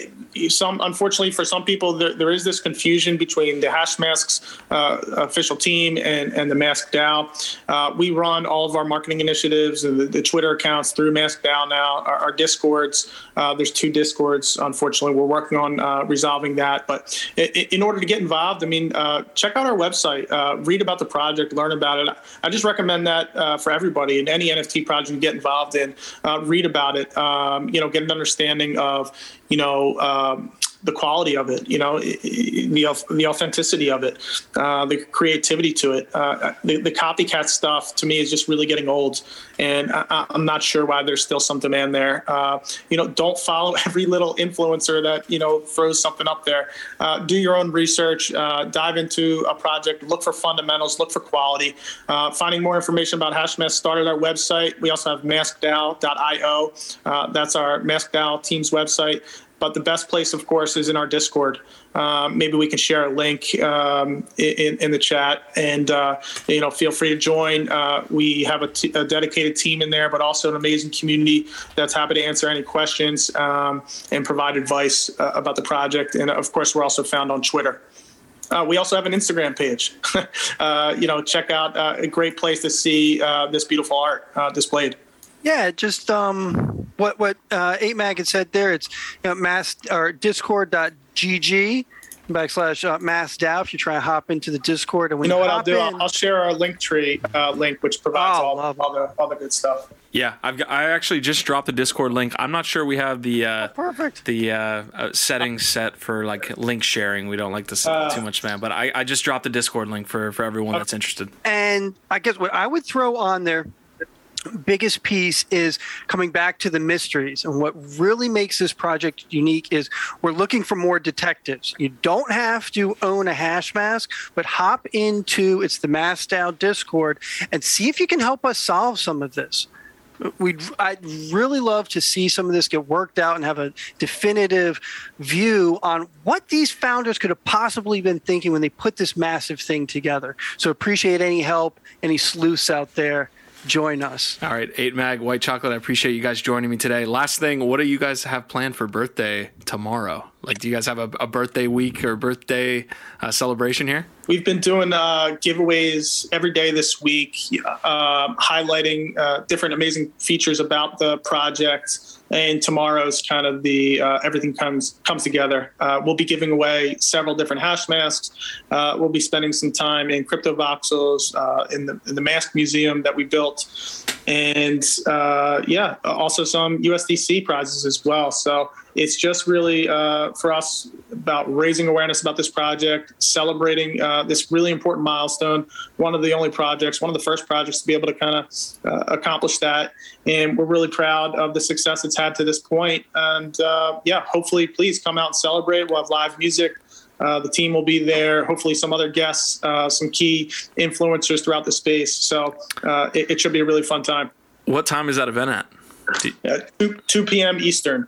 some, unfortunately, for some people, there, there is this confusion between the Hashmasks uh, official team and, and the MaskDAO. Uh, we run all of our marketing initiatives and the, the Twitter accounts through MaskDAO now. Our, our Discords, uh, there's two Discords, unfortunately. We're working on uh, resolving that. But in, in order to get involved, I mean, uh, check out our website, uh, read about the project, learn about it. I just recommend that uh, for everybody. In any N F T project you get involved in, uh, read about it, um, you know, get an understanding of, you know, um, the quality of it, you know, the the authenticity of it, uh, the creativity to it. Uh, the, the copycat stuff to me is just really getting old, and I, I'm not sure why there's still some demand there. Uh, you know, don't follow every little influencer that, you know, throws something up there. Uh, do your own research, uh, dive into a project, look for fundamentals, look for quality. Uh, finding more information about Hashmasks, start at our website. We also have mask dao dot io. Uh, that's our MaskDAO team's website. But the best place, of course, is in our Discord. Um, maybe we can share a link um, in, in the chat, and uh, you know, feel free to join. Uh, we have a, t- a dedicated team in there, but also an amazing community that's happy to answer any questions um, and provide advice uh, about the project. And of course, we're also found on Twitter. Uh, we also have an Instagram page. uh, you know, check out uh, a great place to see uh, this beautiful art uh, displayed. Yeah, just. Um... What what uh, eight mag had said there, it's, you know, mass or discord dot g g backslash uh, MaskDAO. If you try to hop into the Discord, and we you know what I'll do, in, I'll share our Linktree uh, link, which provides oh, all, all the all the good stuff. Yeah, I've got, I actually just dropped the Discord link. I'm not sure we have the uh, oh, perfect the uh, settings set for like link sharing. We don't like this uh, too much, man. But I, I just dropped the Discord link for for everyone okay. that's interested. And I guess what I would throw on there. Biggest piece is coming back to the mysteries, and what really makes this project unique is we're looking for more detectives. You don't have to own a hash mask, but hop into it's the MaskDAO Discord and see if you can help us solve some of this. We'd I'd really love to see some of this get worked out and have a definitive view on what these founders could have possibly been thinking when they put this massive thing together. So appreciate any help, any sleuths out there. Join us. All right, eight mag, White Chocolate, I appreciate you guys joining me today. Last thing, what do you guys have planned for birthday tomorrow? Like, do you guys have a, a birthday week or birthday uh, celebration here? We've been doing uh, giveaways every day this week, uh, highlighting uh, different amazing features about the project. And tomorrow's kind of the uh, everything comes comes together. Uh, we'll be giving away several different hash masks. Uh, we'll be spending some time in Crypto Voxels, uh, in the in the mask museum that we built, and uh, yeah, also some U S D C prizes as well. So it's just really uh, for us about raising awareness about this project, celebrating uh, this really important milestone. One of the only projects, one of the first projects to be able to kind of uh, accomplish that. And we're really proud of the success it's had to this point. And uh, yeah, hopefully, please come out and celebrate. We'll have live music. Uh, the team will be there. Hopefully some other guests, uh, some key influencers throughout the space. So uh, it, it should be a really fun time. What time is that event at? Yeah, two p.m. Eastern.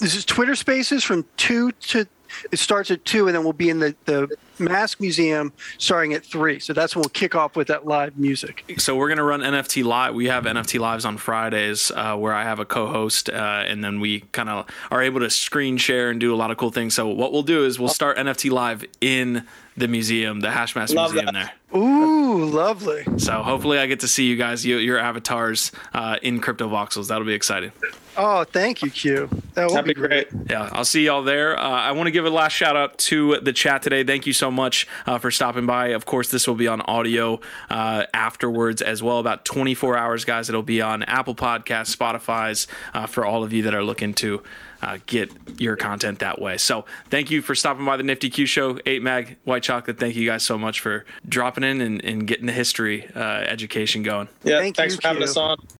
This is Twitter Spaces from two to, it starts at two, and then we'll be in the, the Mask Museum starting at three. So that's when we'll kick off with that live music. So we're going to run N F T Live. We have N F T Lives on Fridays uh, where I have a co-host uh, and then we kind of are able to screen share and do a lot of cool things. So what we'll do is we'll start N F T Live in the museum, the Hashmasks Museum that. there. Ooh, lovely. So hopefully I get to see you guys, you, your avatars uh, in Crypto Voxels. That'll be exciting. Oh, thank you, Q. That will That'd be great. great. Yeah, I'll see y'all there. Uh, I want to give a last shout out to the chat today. Thank you so much uh, for stopping by. Of course, this will be on audio uh, afterwards as well, about twenty-four hours, guys. It'll be on Apple Podcasts, Spotify's uh, for all of you that are looking to uh, get your content that way. So thank you for stopping by the Nifty Q Show, eight mag, White Chocolate. Thank you guys so much for dropping in and, and getting the history uh, education going. Yeah, thank thanks you, for having Q. us on.